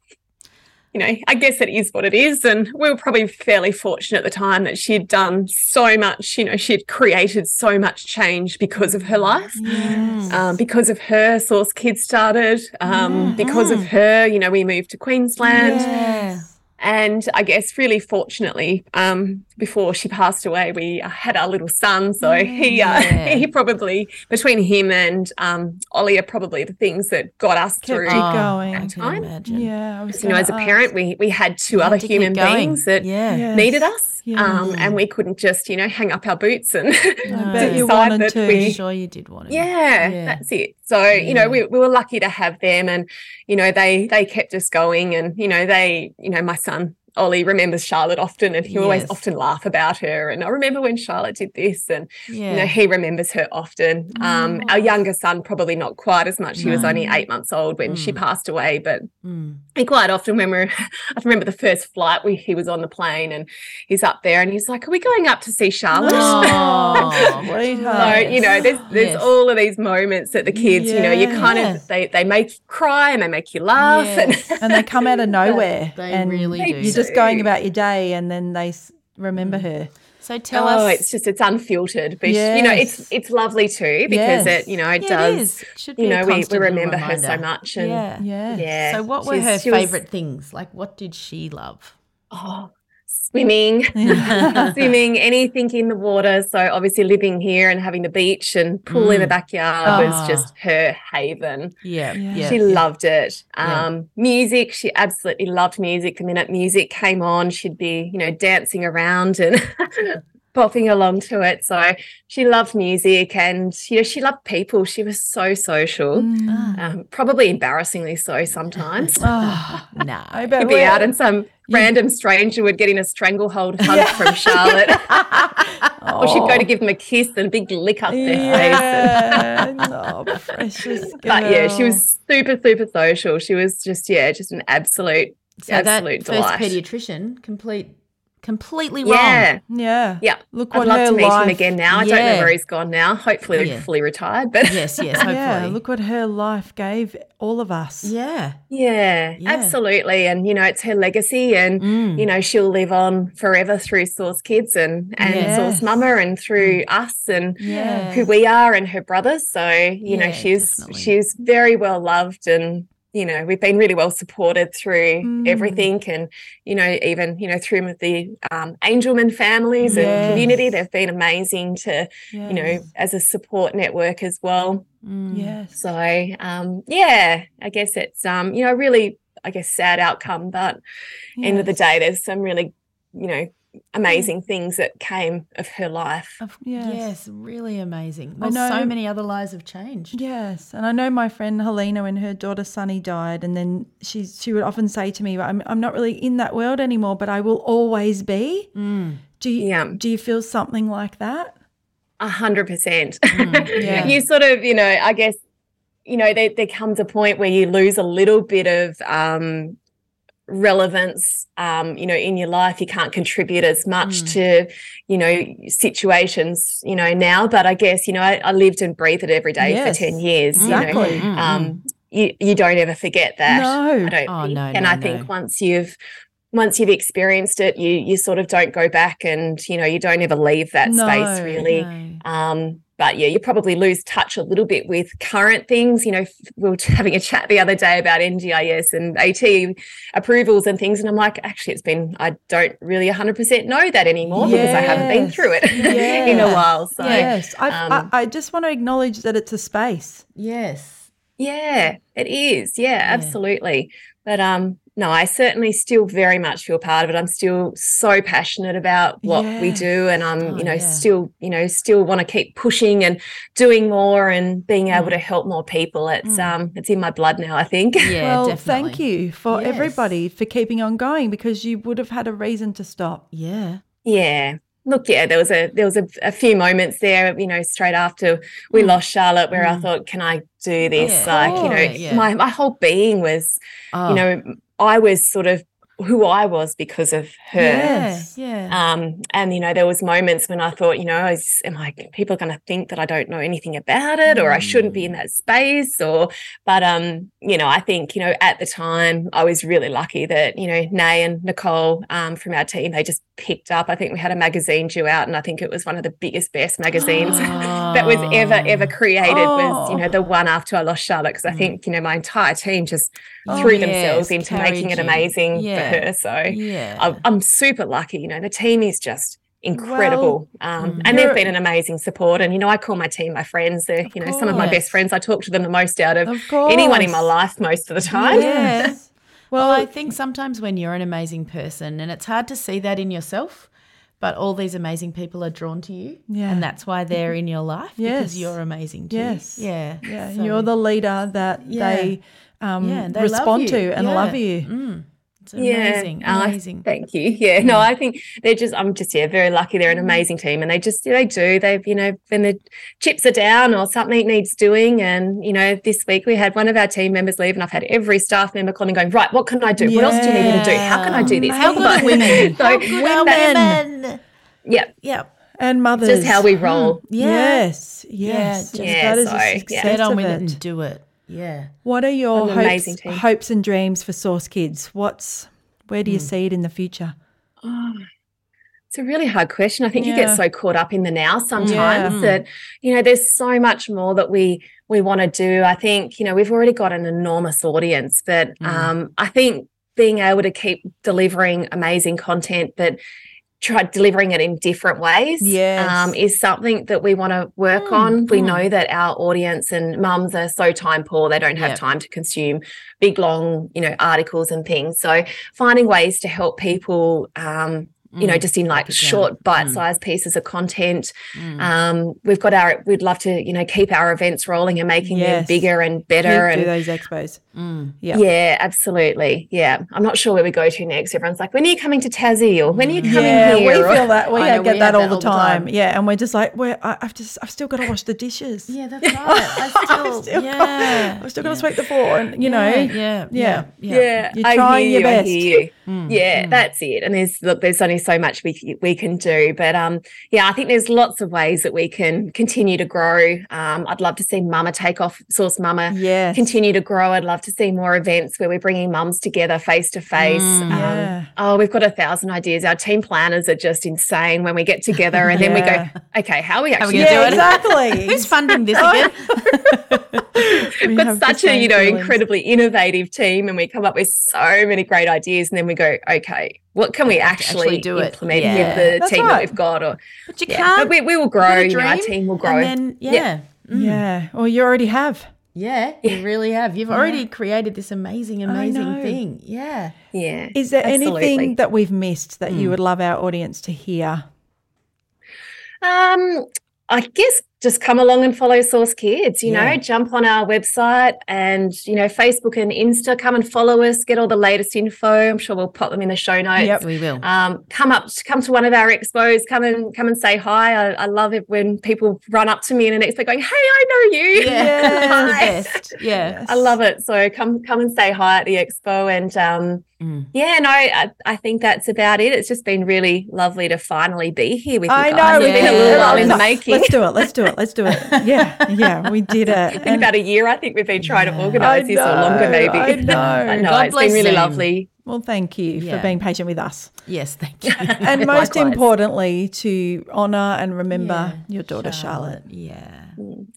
you know, I guess it is what it is, and we were probably fairly fortunate at the time that she'd done so much, you know, she'd created so much change because of her life, yes. um, because of her Source Kids started, um, yeah. because of her, you know, we moved to Queensland, yeah. and I guess really fortunately um, before she passed away we had our little son, so yeah. he uh, he probably, between him and um, Ollie, are probably the things that got us kept through going. That time. I yeah, I was you know, ask. As a parent we, we had two other human beings that yeah. yes. needed us yeah. um, and we couldn't just, you know, hang up our boots and no. decide that to. we. I'm sure you did want to. Yeah, yeah, that's it. So, yeah. you know, we, we were lucky to have them, and, you know, they, they kept us going, and, you know, they, you know, my son Ollie remembers Charlotte often, and he'll yes. always often laugh about her, and I remember when Charlotte did this, and, yeah. you know, he remembers her often. Mm. Um, our younger son probably not quite as much. No. He was only eight months old when mm. she passed away, but mm. he quite often, when we're, I remember the first flight, we, he was on the plane and he's up there and he's like, are we going up to see Charlotte? Oh, what a so, you know, there's, there's yes. all of these moments that the kids, yeah. you know, you kind yeah. of, they, they make you cry and they make you laugh. Yes. And, and they come out of nowhere. They and really they do. You're just going about your day and then they remember her. So tell oh, us. Oh, it's just, it's unfiltered. But, yes. you know, it's it's lovely too, because yes. it, you know, it yeah, does. It is. It should be, you know, a we, we remember her so much. And yeah. yeah. yeah. So what were She's, her favourite was, things? Like, what did she love? Oh, swimming. Swimming, anything in the water. So obviously living here and having the beach and pool mm. in the backyard oh. was just her haven. Yeah. yeah. She yeah. loved it. Um, yeah. Music, she absolutely loved music. The minute music came on, she'd be, you know, dancing around and bopping along to it. So she loved music, and, you know, she loved people. She was so social, mm. um, probably embarrassingly so sometimes. Oh, no. She'd be we're... out in some... Random stranger would get in a stranglehold hug yeah. from Charlotte. oh. Or she'd go to give him a kiss and a big lick up their yeah. face. And... oh, precious girl. But, yeah, she was super, super social. She was just, yeah, just an absolute, so absolute that delight. First paediatrician, complete, completely wrong. Yeah. Yeah. yeah. Look I'd what love her to meet life... him again now. I yeah. don't know where he's gone now. Hopefully, yeah. fully retired. But yes, yes, hopefully. Yeah, look what her life gave all of us. Yeah. yeah. Yeah, absolutely. And, you know, it's her legacy, and, mm. you know, she'll live on forever through Source Kids and, and yes. Source Mama, and through us and yes. who we are and her brothers. So, you yeah, know, she's definitely. she's very well loved, and, you know, we've been really well supported through mm. everything, and, you know, even, you know, through the um, Angelman families yes. and community. They've been amazing to, yes. you know, as a support network as well. Mm. Yes. So, um, yeah, I guess it's, um, you know, really, I guess, sad outcome, but yes. end of the day, there's some really, you know, amazing mm. things that came of her life. Of, yes. yes, really amazing. Well, know, so many other lives have changed. Yes, and I know my friend Helena, when her daughter Sunny died, and then she, she would often say to me, I'm, I'm not really in that world anymore, but I will always be. Mm. Do you, yeah. do you feel something like that? A hundred percent. You sort of, you know, I guess, you know, there, there comes a point where you lose a little bit of um, relevance, um, you know, in your life. You can't contribute as much mm. to, you know, situations, you know, now. But I guess, you know, I, I lived and breathed it every day yes. for ten years, exactly. you know. Mm. Um, you, you don't ever forget that. No. I don't oh, think. No, and no, I think no. once you've Once you've experienced it, you you sort of don't go back, and, you know, you don't ever leave that no, space really. No. Um, But, yeah, you probably lose touch a little bit with current things. You know, we were having a chat the other day about N D I S and A T approvals and things, and I'm like, actually, it's been, I don't really one hundred percent know that anymore, yes, because I haven't been through it yeah. in a while. So, yes, um, I, I just want to acknowledge that it's a space. Yes. Yeah, it is. Yeah, yeah. Absolutely. But, um, no, I certainly still very much feel part of it. I'm still so passionate about what yeah. we do, and I'm, oh, you know, yeah. still, you know, still want to keep pushing and doing more and being able mm. to help more people. It's mm. um, it's in my blood now, I think. Yeah, well, definitely. Thank you for yes. everybody for keeping on going, because you would have had a reason to stop. Yeah. Yeah. Look, yeah, there was a there was a, a few moments there, you know, straight after we mm. lost Charlotte, where mm. I thought, can I do this? Yeah. Like, you know, yeah. my my whole being was, oh. you know, I was sort of who I was because of her. Yeah, yeah. Um, and you know, there was moments when I thought, you know, I was, am I? People are going to think that I don't know anything about it, mm. or I shouldn't be in that space, or. But um, you know, I think you know at the time I was really lucky that you know Nay and Nicole um from our team, they just picked up. I think we had a magazine due out, and I think it was one of the biggest, best magazines oh. that was ever, ever created oh. was, you know, the one after I lost Charlotte, because I think, you know, my entire team just oh, threw yes. themselves into Carried making it amazing yeah. for her. So yeah. I, I'm super lucky. You know, the team is just incredible. Well, um, and they've been an amazing support. And, you know, I call my team my friends. They're, you know, course. some of my best friends. I talk to them the most out of, of anyone in my life most of the time. Yes. Well, I think sometimes when you're an amazing person, and it's hard to see that in yourself, but all these amazing people are drawn to you, yeah. and that's why they're in your life, yes. because you're amazing too. Yes. Yeah. yeah. So, you're the leader that yeah. they, um, yeah, they respond to and yeah. love you. Mm. It's amazing, yeah. amazing. Uh, thank you. Yeah, no, I think they're just, I'm just, yeah, very lucky. They're an amazing team, and they just, they do. They've, you know, when the chips are down or something needs doing, and, you know, this week we had one of our team members leave, and I've had every staff member calling going, right, what can I do? Yeah. What else do you need me to do? How can I do this? How good women. So how good women. women. Yep. Yep. And mothers. Just how we roll. Mm. Yeah. Yes. Yes. Yeah, just, yeah, that is so, a success. Get on with it and do it. Yeah. What are your hopes, hopes and dreams for Source Kids? What's where do you mm. see it in the future? Oh, it's a really hard question. I think yeah. you get so caught up in the now sometimes yeah. that, you know, there's so much more that we we want to do. I think, you know, we've already got an enormous audience, but mm. um, I think being able to keep delivering amazing content, but try delivering it in different ways yes. um, is something that we want to work mm, on. We mm. know that our audience and mums are so time poor. They don't have yep. time to consume big, long, you know, articles and things. So finding ways to help people, um, mm, you know, just in like short bite-sized mm. pieces of content. Mm. Um, we've got our, we'd love to, you know, keep our events rolling and making yes. them bigger and better. Keep and do those expos. Mm, yep. Yeah, absolutely. Yeah. I'm not sure where we go to next. Everyone's like, when are you coming to Tassie? Or when are you coming yeah, here? Yeah, we feel that. We know, get we that, all that all the time. time. Yeah, and we're just like, we're, I, I've just, I've still got to wash the dishes. Yeah, that's right. I still, I've still yeah. got to yeah. sweep the floor and, you know. Yeah, yeah, yeah. yeah. yeah. You're trying your you, best. I hear you. Mm, yeah, mm. that's it. And there's, look, there's only so much we we can do. But, um, yeah, I think there's lots of ways that we can continue to grow. Um, I'd love to see Mama take off, Source Mama yes. continue to grow. I'd love to to see more events where we're bringing mums together face to face. Oh, we've got a thousand ideas. Our team planners are just insane when we get together, and yeah. then we go, okay, how are we actually going to yeah, do exactly. it? Exactly. Who's funding this again? we we've got such a, you know, feelings. incredibly innovative team, and we come up with so many great ideas, and then we go, okay, what can we actually, actually do implement yeah. with the That's team right. that we've got? Or, but you yeah. can't. But we, we will grow. You know, our team will grow. And then, yeah. Yeah. Mm. yeah. Or you already have. Yeah, you really have. You've yeah. already created this amazing, amazing thing. Yeah. Yeah. Is there absolutely. anything that we've missed that mm. you would love our audience to hear? Um, I guess just come along and follow Source Kids, you yeah. know, jump on our website and, you know, Facebook and Insta, come and follow us, get all the latest info. I'm sure we'll pop them in the show notes. Yep, we will. Um, come up, come to one of our expos, come and come and say hi. I, I love it when people run up to me in an expo going, hey, I know you. Yeah, the best. Yeah. I love it. So come come and say hi at the expo. And, um, mm. yeah, no, I, I think that's about it. It's just been really lovely to finally be here with you I guys. I know. We've yeah. been a little while in the making. Let's do it. Let's do it. Let's do it. Yeah, yeah, we did it. It's been about a year, I think, we've been trying yeah. to organise this, or longer maybe. I know. I know. God it's bless been really him. lovely. Well, thank you yeah. for being patient with us. Yes, thank you. And most Likewise. importantly, to honour and remember yeah, your daughter Charlotte. Charlotte. Yeah.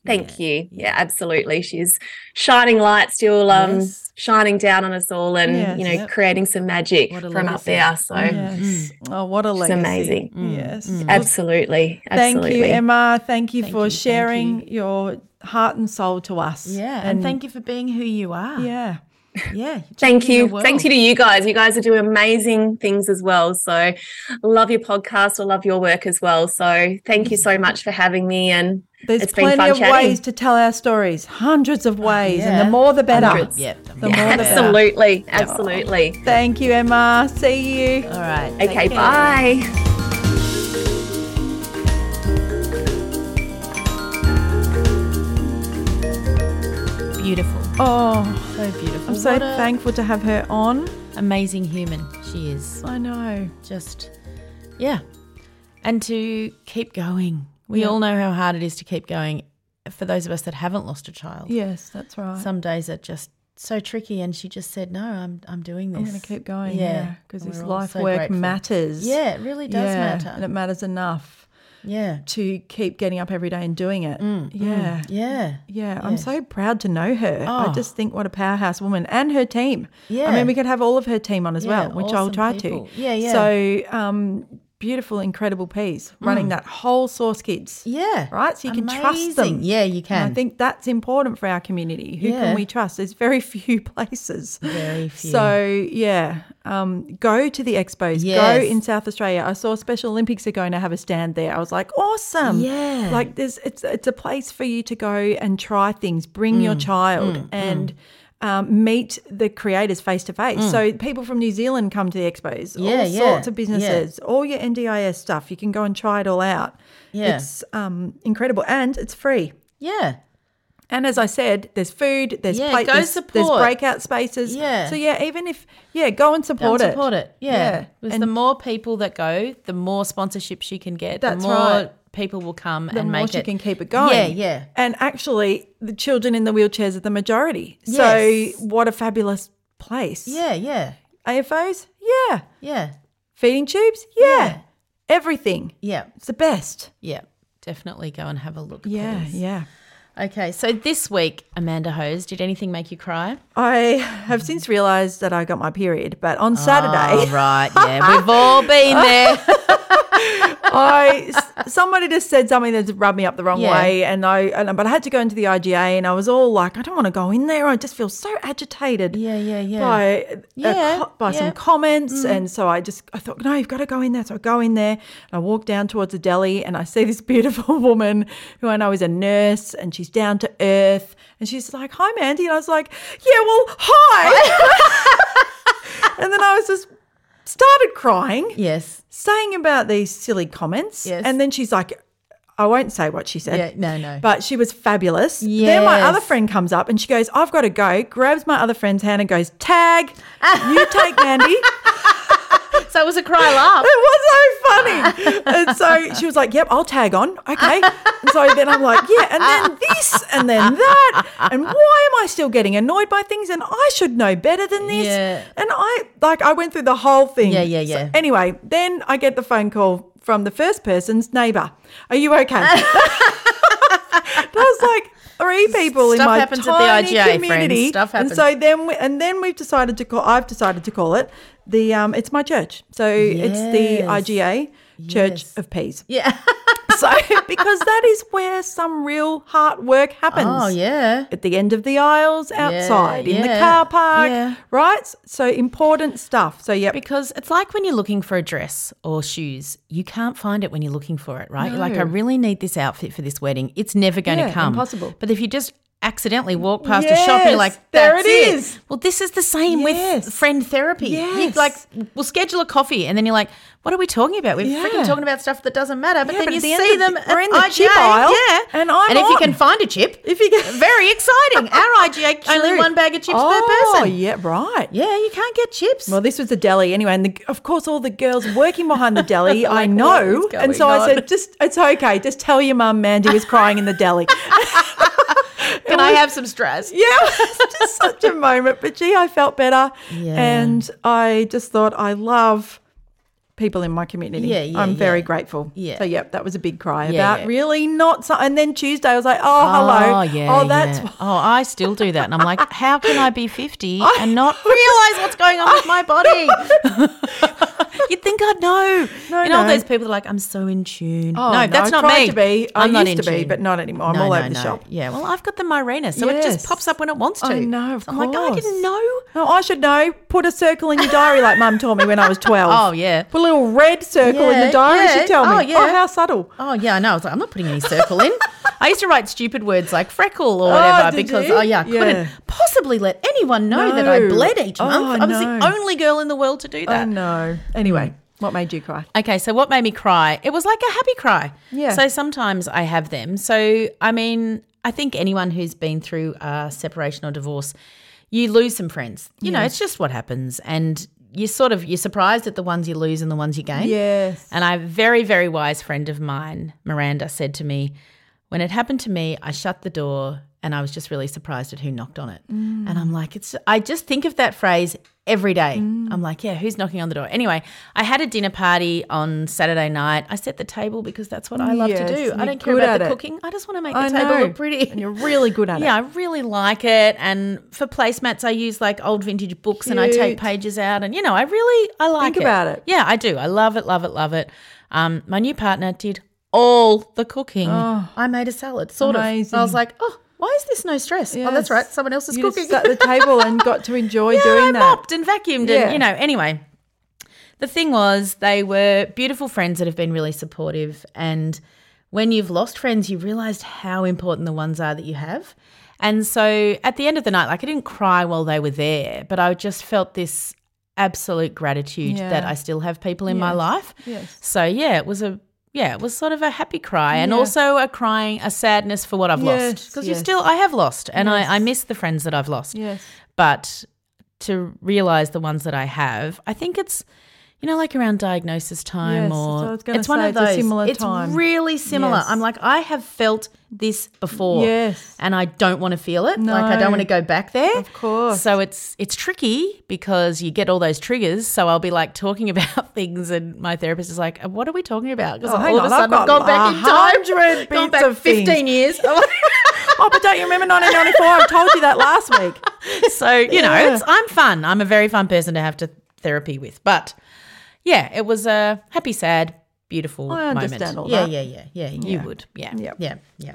Thank yeah. you. Yeah, absolutely. She's shining light still, um, yes. shining down on us all and, yes, you know, yep. creating some magic from legacy. up there. So, yes. oh, what a legacy. It's amazing. Mm. Yes. Mm. Absolutely. Absolutely. Thank you, Emma. Thank you thank for you, sharing you. your heart and soul to us. Yeah, and, and thank you for being who you are. Yeah. Yeah. Thank you. Thank you to you guys. You guys are doing amazing things as well. So love your podcast. I love your work as well. So thank you so much for having me. And There's it's been plenty of chatting. ways to tell our stories, hundreds of ways. Oh, yeah. And the more the better. Hundreds. Yep. The more yeah, the absolutely. Better. Absolutely. Oh. Thank you, Emma. See you. All right. Okay, bye. Beautiful. Oh. So beautiful. I'm so thankful to have her on. Amazing human she is. I know. Just, yeah. And to keep going. We yeah. all know how hard it is to keep going for those of us that haven't lost a child. Yes, that's right. Some days are just so tricky, and she just said, no, I'm I'm doing this. I'm going to keep going. Yeah. Because yeah, this life so work grateful. matters. Yeah, it really does yeah, matter. And it matters enough. Yeah. To keep getting up every day and doing it. Mm, yeah. Mm, yeah. Yeah. Yes. I'm so proud to know her. Oh. I just think what a powerhouse woman, and her team. Yeah. I mean, we could have all of her team on as yeah, well, which awesome I'll try people. to. Yeah, yeah. So um, beautiful, incredible Peas running mm. that whole Source Kids. Yeah. Right? So you Amazing. can trust them. Yeah, you can. And I think that's important for our community. Who yeah. can we trust? There's very few places. Very few. So, yeah. Um, go to the expos. Yes. Go in South Australia. I saw Special Olympics are going to have a stand there. I was like, awesome. Yeah. Like there's it's it's a place for you to go and try things. Bring mm. your child mm. and mm. Um, meet the creators face to face. So people from New Zealand come to the expos. Yeah, all yeah. sorts of businesses. Yeah. All your N D I S stuff. You can go and try it all out. Yeah. It's um, incredible, and it's free. Yeah. And as I said, there's food, there's yeah, plate, there's, there's breakout spaces. Yeah. So, yeah, even if, yeah, go and support go and support it. it. Yeah. Because yeah. the more people that go, the more sponsorship she can get. That's the more right. people will come the and make it. The more she can keep it going. Yeah, yeah. And actually the children in the wheelchairs are the majority. Yes. So what a fabulous place. Yeah, yeah. A F Os? Yeah. Yeah. Feeding tubes? Yeah. yeah. Everything. Yeah. It's the best. Yeah. Definitely go and have a look. Yeah, please. yeah. Okay, so this week, Amanda Hose, did anything make you cry? I have since realised that I got my period, but on Saturday. Oh, right, yeah, we've all been there. I somebody just said something that rubbed me up the wrong yeah. way, and I and, but I had to go into the I G A, and I was all like, I don't want to go in there. I just feel so agitated. Yeah, yeah, yeah. By yeah, a, by yeah. some comments, mm-hmm. and so I just I thought, no, you've got to go in there. So I go in there, and I walk down towards a deli, and I see this beautiful woman who I know is a nurse, and she's down to earth, and she's like, hi, Mandy. And I was like, yeah, well, hi. And then I was just started crying. Yes. Saying about these silly comments. Yes. And then she's like, I won't say what she said. Yeah, no, no. But she was fabulous. Yes. Then my other friend comes up and she goes, I've got to go, grabs my other friend's hand and goes, tag, you take Mandy. So it was a cry laugh. It was so funny. And so she was like, yep, I'll tag on. Okay. And so then I'm like, yeah, and then this and then that. And why am I still getting annoyed by things? And I should know better than this. Yeah. And I like I went through the whole thing. Yeah, yeah, yeah. So anyway, then I get the phone call from the first person's neighbour. Are you okay? I was like, three people Stuff in my tiny at the I G A, community. Stuff happens. And so then we, and then we've decided to call, I've decided to call it the, um, it's my church. So yes. it's the I G A Church yes. of Peas. Yeah. So because that is where some real hard work happens. Oh, yeah. At the end of the aisles, outside, yeah, in yeah. the car park, yeah. right? So important stuff. So, yeah. Because it's like when you're looking for a dress or shoes, you can't find it when you're looking for it, right? No. You're like, I really need this outfit for this wedding. It's never going yeah, to come. Impossible. But if you just accidentally walk past yes, a shop and you're like, that's there it is. It. Well, this is the same yes. with friend therapy. Yes. Like, we'll schedule a coffee and then you're like, what are we talking about? We're yeah. freaking talking about stuff that doesn't matter. But yeah, then but you the see them the, we're in the I G A. Chip aisle. Yeah. And I'm And if on. you can find a chip, if you can. Very exciting. Our I G A, only one bag of chips oh, per person. Oh, yeah, right. Yeah, you can't get chips. Well, this was the deli anyway. And the, of course, all the girls working behind the deli, like, I know. And so on? I said, just, it's okay. Just tell your mum Mandy was crying in the deli. Can was, I have some stress? Yeah, it was just such a moment. But gee, I felt better. Yeah. And I just thought, I love people in my community. Yeah, yeah, I'm very yeah. grateful. Yeah. So, yeah, that was a big cry yeah, about yeah. really not so, and then Tuesday I was like, oh, hello. Oh, yeah, oh, that's yeah. Oh, I still do that. And I'm like, how can I be fifty I, and not realise what's going on I, with my body? You'd think I'd know. No, you know, no. all those people are like, I'm so in tune. Oh, no, no, that's not me. To be. I I'm used not to be, tune. But not anymore. I'm no, all no, over no. the shop. Yeah, well, I've got the Mirena, so yes. it just pops up when it wants to. I know, of so course. I'm like, I didn't know. No, I should know. Put a circle in your diary like Mum taught me when I was twelve. Oh, yeah. Put a little red circle yeah, in the diary, yeah. she tell me. Oh, yeah. Oh, how subtle. Oh, yeah, I know. I was like, I'm not putting any circle in. I used to write stupid words like freckle or whatever oh, because, you? oh, yeah, I yeah. couldn't possibly let anyone know no. that I bled each oh, month. I was no. the only girl in the world to do that. Oh, no. Anyway, what made you cry? Okay, so what made me cry? It was like a happy cry. Yeah. So sometimes I have them. So, I mean, I think anyone who's been through a separation or divorce, you lose some friends. You yeah. know, it's just what happens, and you sort of, you're surprised at the ones you lose and the ones you gain. Yes. And a very, very wise friend of mine, Miranda, said to me, when it happened to me, I shut the door and I was just really surprised at who knocked on it. Mm. And I'm like, it's. I just think of that phrase every day. Mm. I'm like, yeah, who's knocking on the door? Anyway, I had a dinner party on Saturday night. I set the table because that's what I love yes, to do. I don't care about the it. cooking. I just want to make the I table know. look pretty. And you're really good at yeah, it. Yeah, I really like it. And for placemats, I use like old vintage books Cute. and I take pages out. And, you know, I really, I like think it. Think about it. Yeah, I do. I love it, love it, love it. Um, my new partner did all the cooking. Oh, I made a salad, sort amazing. of. I was like, oh, why is this no stress? Yes. Oh, that's right. Someone else is you cooking. You just sat at the table and got to enjoy yeah, doing I that. Yeah, I mopped and vacuumed yeah. and, you know, anyway. The thing was, they were beautiful friends that have been really supportive, and when you've lost friends, you realised how important the ones are that you have. And so at the end of the night, like, I didn't cry while they were there, but I just felt this absolute gratitude yeah. that I still have people in yes. my life. Yes. So, yeah, it was a Yeah, it was sort of a happy cry and yeah. also a crying, a sadness for what I've yes, lost. Because yes. you still, I have lost and yes. I, I miss the friends that I've lost. Yes. But to realise the ones that I have, I think it's, you know, like around diagnosis time yes, or so I was gonna it's say, one of those. It's a similar it's time. really similar. Yes. I'm like, I have felt this before. Yes. And I don't want to feel it. No. Like, I don't want to go back there. Of course. So it's it's tricky because you get all those triggers. So I'll be like talking about things, and my therapist is like, what are we talking about? Because oh, all on, of a sudden I've, I've gone back in time. Gone back fifteen years Oh, but don't you remember nineteen ninety-four I told you that last week. So, you know, yeah. it's, I'm fun. I'm a very fun person to have to therapy with. But yeah, it was a happy, sad, beautiful moment. I understand moment. all yeah, that. Yeah, yeah, yeah, yeah. You yeah. would, yeah, yeah, yeah, yeah.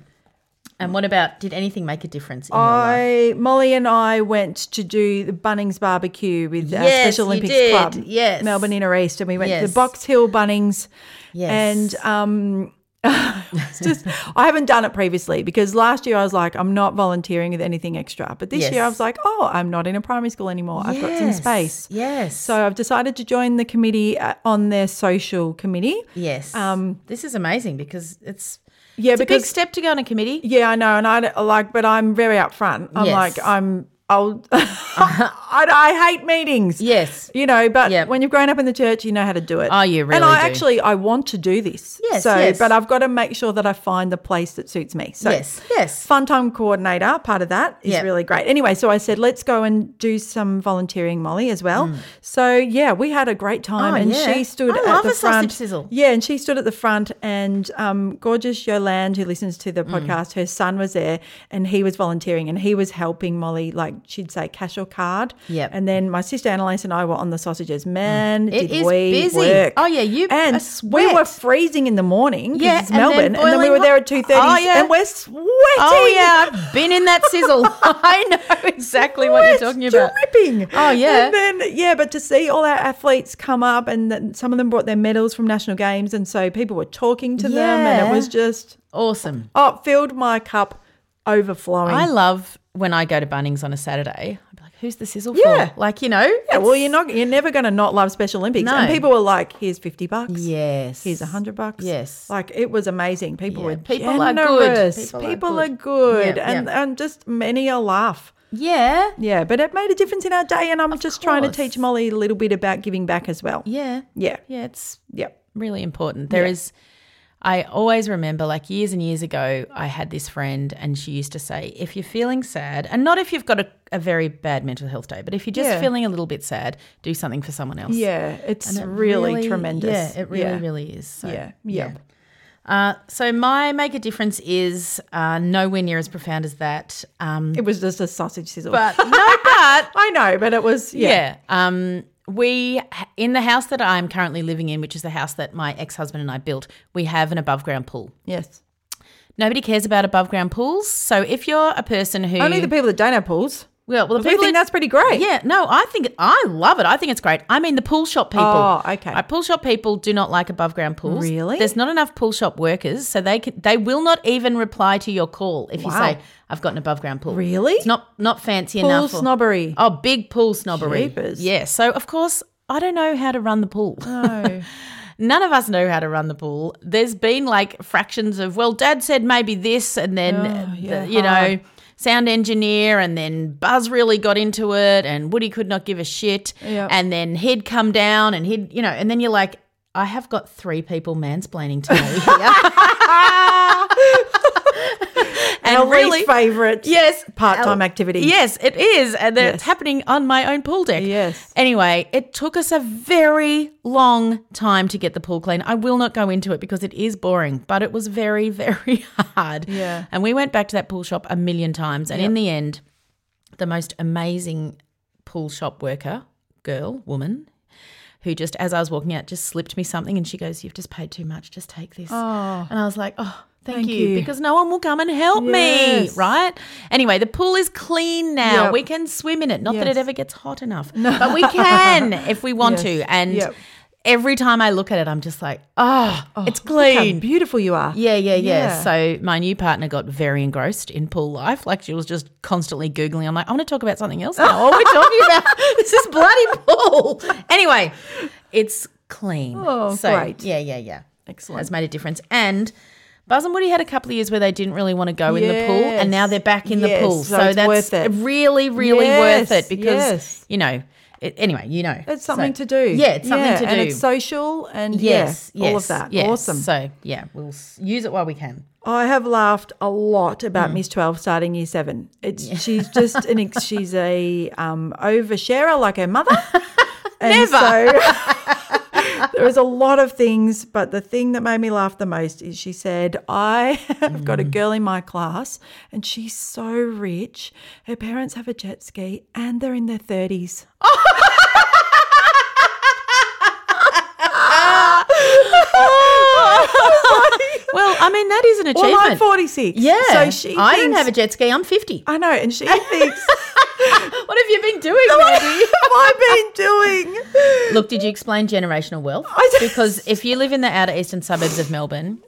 And what about? Did anything make a difference? In I your life? Molly and I went to do the Bunnings barbecue with yes, our Special Olympics you did. Club, yes, Melbourne Inner East, and we went yes. to the Box Hill Bunnings, yes, and um. it's just, I haven't done it previously because last year I was like, I'm not volunteering with anything extra. But this yes. year I was like, oh, I'm not in a primary school anymore. Yes. I've got some space. Yes. So I've decided to join the committee on their social committee. Yes. Um, this is amazing because it's yeah, it's because, a big step to go on a committee. Yeah, I know. And I like, but I'm very upfront. I'm yes. like, I'm I'll, I, I hate meetings. Yes. You know, but yep. when you've grown up in the church, you know how to do it. Oh, you really And I do. actually, I want to do this. Yes, so, yes. But I've got to make sure that I find the place that suits me. So yes, yes. Fun time coordinator, part of that is yep. really great. Anyway, so I said, let's go and do some volunteering, Molly, as well. Mm. So, yeah, we had a great time. Oh, and yeah. she stood I at love the a front. Sausage sizzle. Yeah, and she stood at the front, and um, gorgeous Yolande, who listens to the podcast, mm. her son was there, and he was volunteering, and he was helping Molly, like, she'd say cash or card. Yep. And then my sister Annalise and I were on the sausages. Man, it did is we busy. work. Oh, yeah, you And sweat. we were freezing in the morning because yeah, it's and Melbourne. Then and then we were there at two thirty oh, yeah. and we're sweating. Oh, yeah, I've been in that sizzle. I know exactly what you're talking about. Dripping. Oh, yeah. And then, yeah, but to see all our athletes come up, and the, some of them brought their medals from national games, and so people were talking to yeah. them, and it was just awesome. Oh, filled my cup overflowing. I love when I go to Bunnings on a Saturday, I'd be like, who's the sizzle yeah. for? Like, you know. Yeah, well, you're not, you're never going to not love Special Olympics. No. And people were like, here's fifty bucks Yes. Here's one hundred bucks Yes. Like, it was amazing. People yeah. were people generous. Are good. People, people are good. Are good. Yeah, and yeah. and just many a laugh. Yeah. Yeah, but it made a difference in our day, and I'm of just course. trying to teach Molly a little bit about giving back as well. Yeah. Yeah. Yeah, it's yeah. really important. There yeah. is I always remember, like, years and years ago, I had this friend and she used to say, if you're feeling sad, and not if you've got a, a very bad mental health day, but if you're just yeah. feeling a little bit sad, do something for someone else. Yeah, it's it really, really tremendous. Yeah, it really, yeah. really is. So, yeah, yeah. yeah. Uh, so my make a difference is uh, nowhere near as profound as that. Um, it was just a sausage sizzle. But no, but I know, but it was yeah. yeah um, we in the house that I'm currently living in, which is the house that my ex-husband and I built, we have an above ground pool. Yes. Nobody cares about above ground pools. So if you're a person who only the people that don't have pools. Well, well, the people we think that, that's pretty great. Yeah, no, I think I love it. I think it's great. I mean, the pool shop people. Oh, okay. I, pool shop people do not like above ground pools. Really? There's not enough pool shop workers, so they can, they will not even reply to your call if wow. you say I've got an above ground pool. Really? It's not not fancy pool enough. Pool snobbery. Oh, big pool snobbery. Jeepers. Yeah. So of course I don't know how to run the pool. No. None of us know how to run the pool. There's been like fractions of, well, Dad said maybe this, and then oh, yeah, the, you know. sound engineer, and then Buzz really got into it, and Woody could not give a shit, yep. and then he'd come down and he'd, you know, and then you're like, I have got three people mansplaining to me here. And our really, least favourite yes, part-time our, activity. Yes, it is, and yes. it's happening on my own pool deck. Yes. Anyway, it took us a very long time to get the pool clean. I will not go into it because it is boring, but it was very, very hard. Yeah. And we went back to that pool shop a million times, and yep. in the end, the most amazing pool shop worker, girl, woman, who just as I was walking out just slipped me something, and she goes, you've just paid too much, just take this. Oh. And I was like, oh. Thank, Thank you. you, because no one will come and help yes. me, right? Anyway, the pool is clean now. Yep. We can swim in it. Not yes. that it ever gets hot enough, no. but we can if we want yes. to. And yep. every time I look at it, I'm just like, oh, oh it's clean. Look how beautiful you are. Yeah, yeah, yeah, yeah. So my new partner got very engrossed in pool life. Like, she was just constantly Googling. I'm like, I want to talk about something else now. All we're talking about is this bloody pool. Anyway, it's clean. Oh, so, great. Yeah, yeah, yeah. Excellent. It's made a difference. And Buzz and Woody had a couple of years where they didn't really want to go yes. in the pool, and now they're back in yes. the pool. So, so that's worth it. really, really yes. worth it because, yes. you know, it, anyway, you know. It's something so, to do. Yeah, it's something yeah. to do. And it's social and, yes, yeah, yes, all of that. Yes. Awesome. So, yeah, we'll use it while we can. I have laughed a lot about mm. Miss twelve starting year seven. It's yeah. She's just an – she's a um, oversharer like her mother. And Never. So, there was a lot of things, but the thing that made me laugh the most is she said, I have mm. got a girl in my class and she's so rich. Her parents have a jet ski and they're in their thirties. Oh. Well, I mean, that is an achievement. Well, I'm forty-six. Yeah. So she I didn't have a jet ski. I'm fifty. I know, and she thinks... What have you been doing, Mandy? What have I been doing? Look, did you explain generational wealth? Just... Because if you live in the outer eastern suburbs of Melbourne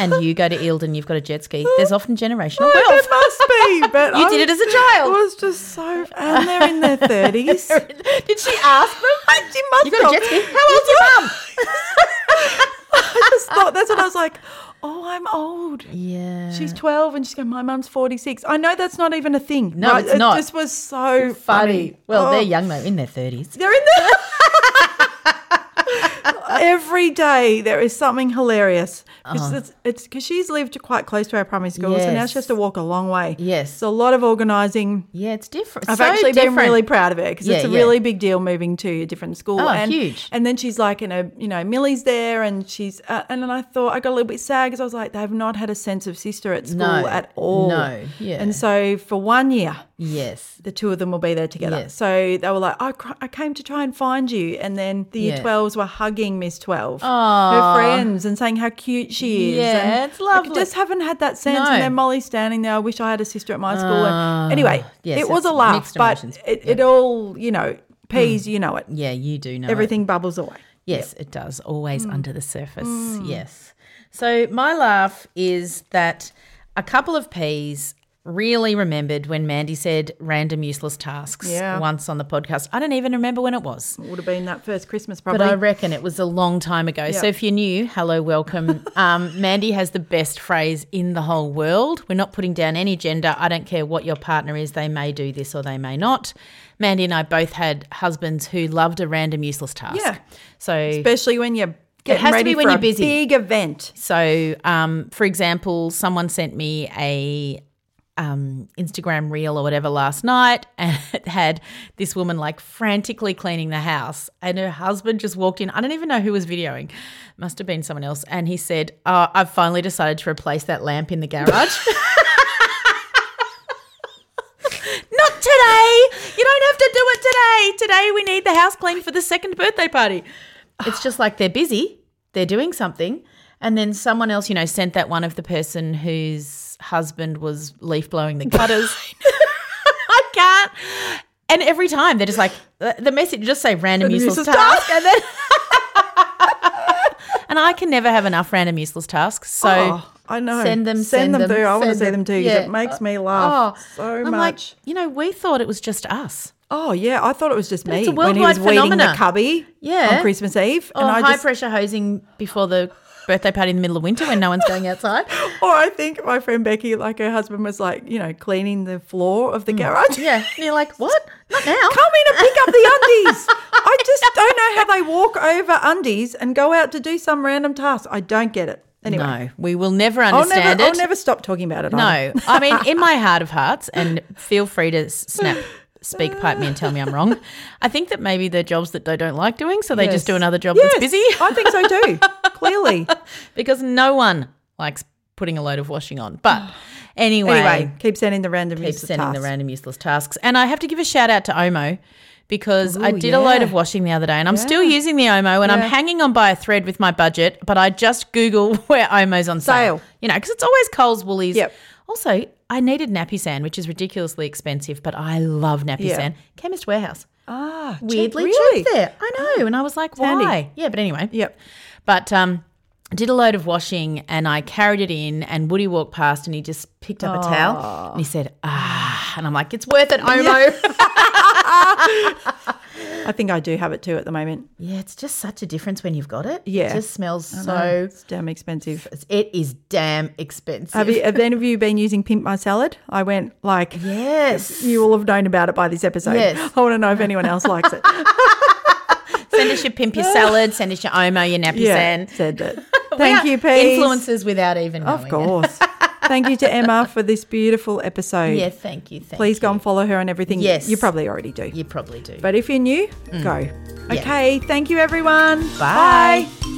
and you go to Eildon, you've got a jet ski, there's often generational oh, wealth. There must be. But you I did it as a child. It was just so – and they're in their thirties. Did she ask them? She must You've got a jet ski? How old's your mum? I just thought – that's what I was like – oh, I'm old. Yeah. She's twelve and she's going, my mum's forty-six. I know that's not even a thing. No, right? it's it not. It just was so funny. funny. Well, oh. they're young though, in their thirties. They're in their Every day there is something hilarious because oh. it's because she's lived quite close to our primary school, yes. so now she has to walk a long way. Yes. It's a lot of organising. Yeah, it's different. I've so actually different. been really proud of her because yeah, it's a yeah. really big deal moving to a different school. Oh, and, huge. And then she's like, in a, you know, Millie's there and she's uh, and then I thought I got a little bit sad because I was like, they have not had a sense of sister at school no, at all. No, yeah. And so for one year. Yes. The two of them will be there together. Yes. So they were like, I, cr- I came to try and find you. And then the yeah. year twelves were hugging Miss twelve, Aww. her friends, and saying how cute she is. Yeah, and it's lovely. I just haven't had that sense. No. And then Molly's standing there. I wish I had a sister at my uh, school. And anyway, yes, it was a laugh, but it, yeah. it all, you know, Peas, mm. you know it. Yeah, you do know Everything it. bubbles away. Yes, yep. it does, always mm. under the surface, mm. yes. So my laugh is that a couple of Peas really remembered when Mandy said random useless tasks yeah. once on the podcast. I don't even remember when it was. It would have been that first Christmas probably. But I reckon it was a long time ago. Yep. So if you're new, hello, welcome. um, Mandy has the best phrase in the whole world. We're not putting down any gender. I don't care what your partner is. They may do this or they may not. Mandy and I both had husbands who loved a random useless task. Yeah. So especially when you're Getting it has ready to be when you're busy. Big event. So, um, for example, someone sent me a um, Instagram reel or whatever last night, and it had this woman like frantically cleaning the house, and her husband just walked in. I don't even know who was videoing. It must have been someone else. And he said, oh, "I've finally decided to replace that lamp in the garage." Not today. You don't have to do it today. Today we need the house cleaned for the second birthday party. It's just like they're busy, they're doing something, and then someone else, you know, sent that one of the person whose husband was leaf blowing the gutters. I can't. And every time they're just like, the message, just say random useless, useless task. task. And then and I can never have enough random useless tasks. So oh, I know. Send them, send, send them. Through. I want to see them too because yeah. it makes me laugh oh, so I'm much. Like, you know, we thought it was just us. Oh, yeah, I thought it was just but me it's a when he was phenomena. Weeding the cubby yeah. on Christmas Eve. Or and I high-pressure just... hosing before the birthday party in the middle of winter when no one's going outside. Or I think my friend Becky, like her husband was like, you know, cleaning the floor of the mm. garage. Yeah, and you're like, what? Not now. Come in and pick up the undies. I just don't know how they walk over undies and go out to do some random task. I don't get it. Anyway. No, we will never understand I'll never, it. I'll never stop talking about it. No, I, I mean, in my heart of hearts, and feel free to snap. Speak, pipe me and tell me I'm wrong. I think that maybe they're jobs that they don't like doing, so they yes. just do another job yes, that's busy. I think so too, clearly. Because no one likes putting a load of washing on. But anyway. Anyway, keep sending the random useless tasks. Keep sending the random useless tasks. And I have to give a shout out to Omo because Ooh, I did yeah. a load of washing the other day and I'm yeah. still using the Omo and yeah. I'm hanging on by a thread with my budget, but I just Google where Omo's on sale. sale. You know, because it's always Coles, Woolies. Yep. Also, I needed nappy sand, which is ridiculously expensive, but I love nappy yeah. sand. Chemist Warehouse. Ah, weirdly cheap really? there. I know, oh, and I was like, why? Handy. Yeah, but anyway. Yep. But um, did a load of washing, and I carried it in, and Woody walked past, and he just picked up oh. a towel, and he said, ah, and I'm like, it's worth it, Omo. Yeah. I think I do have it too at the moment. Yeah, it's just such a difference when you've got it. Yeah. It just smells so. It's damn expensive. It is damn expensive. Have, you, have any of you been using Pimp My Salad? I went like, yes. You all have known about it by this episode. Yes. I want to know if anyone else likes it. Send us your Pimp Your Salad, send us your Omo, your nappy yeah, sand. Said that. Thank you, Peas. Influencers without even knowing Of course. It. Thank you to Emma for this beautiful episode. Yeah, thank you. Thank Please you. go and follow her on everything. Yes. You probably already do. You probably do. But if you're new, mm. go. Yeah. Okay, thank you, everyone. Bye. Bye.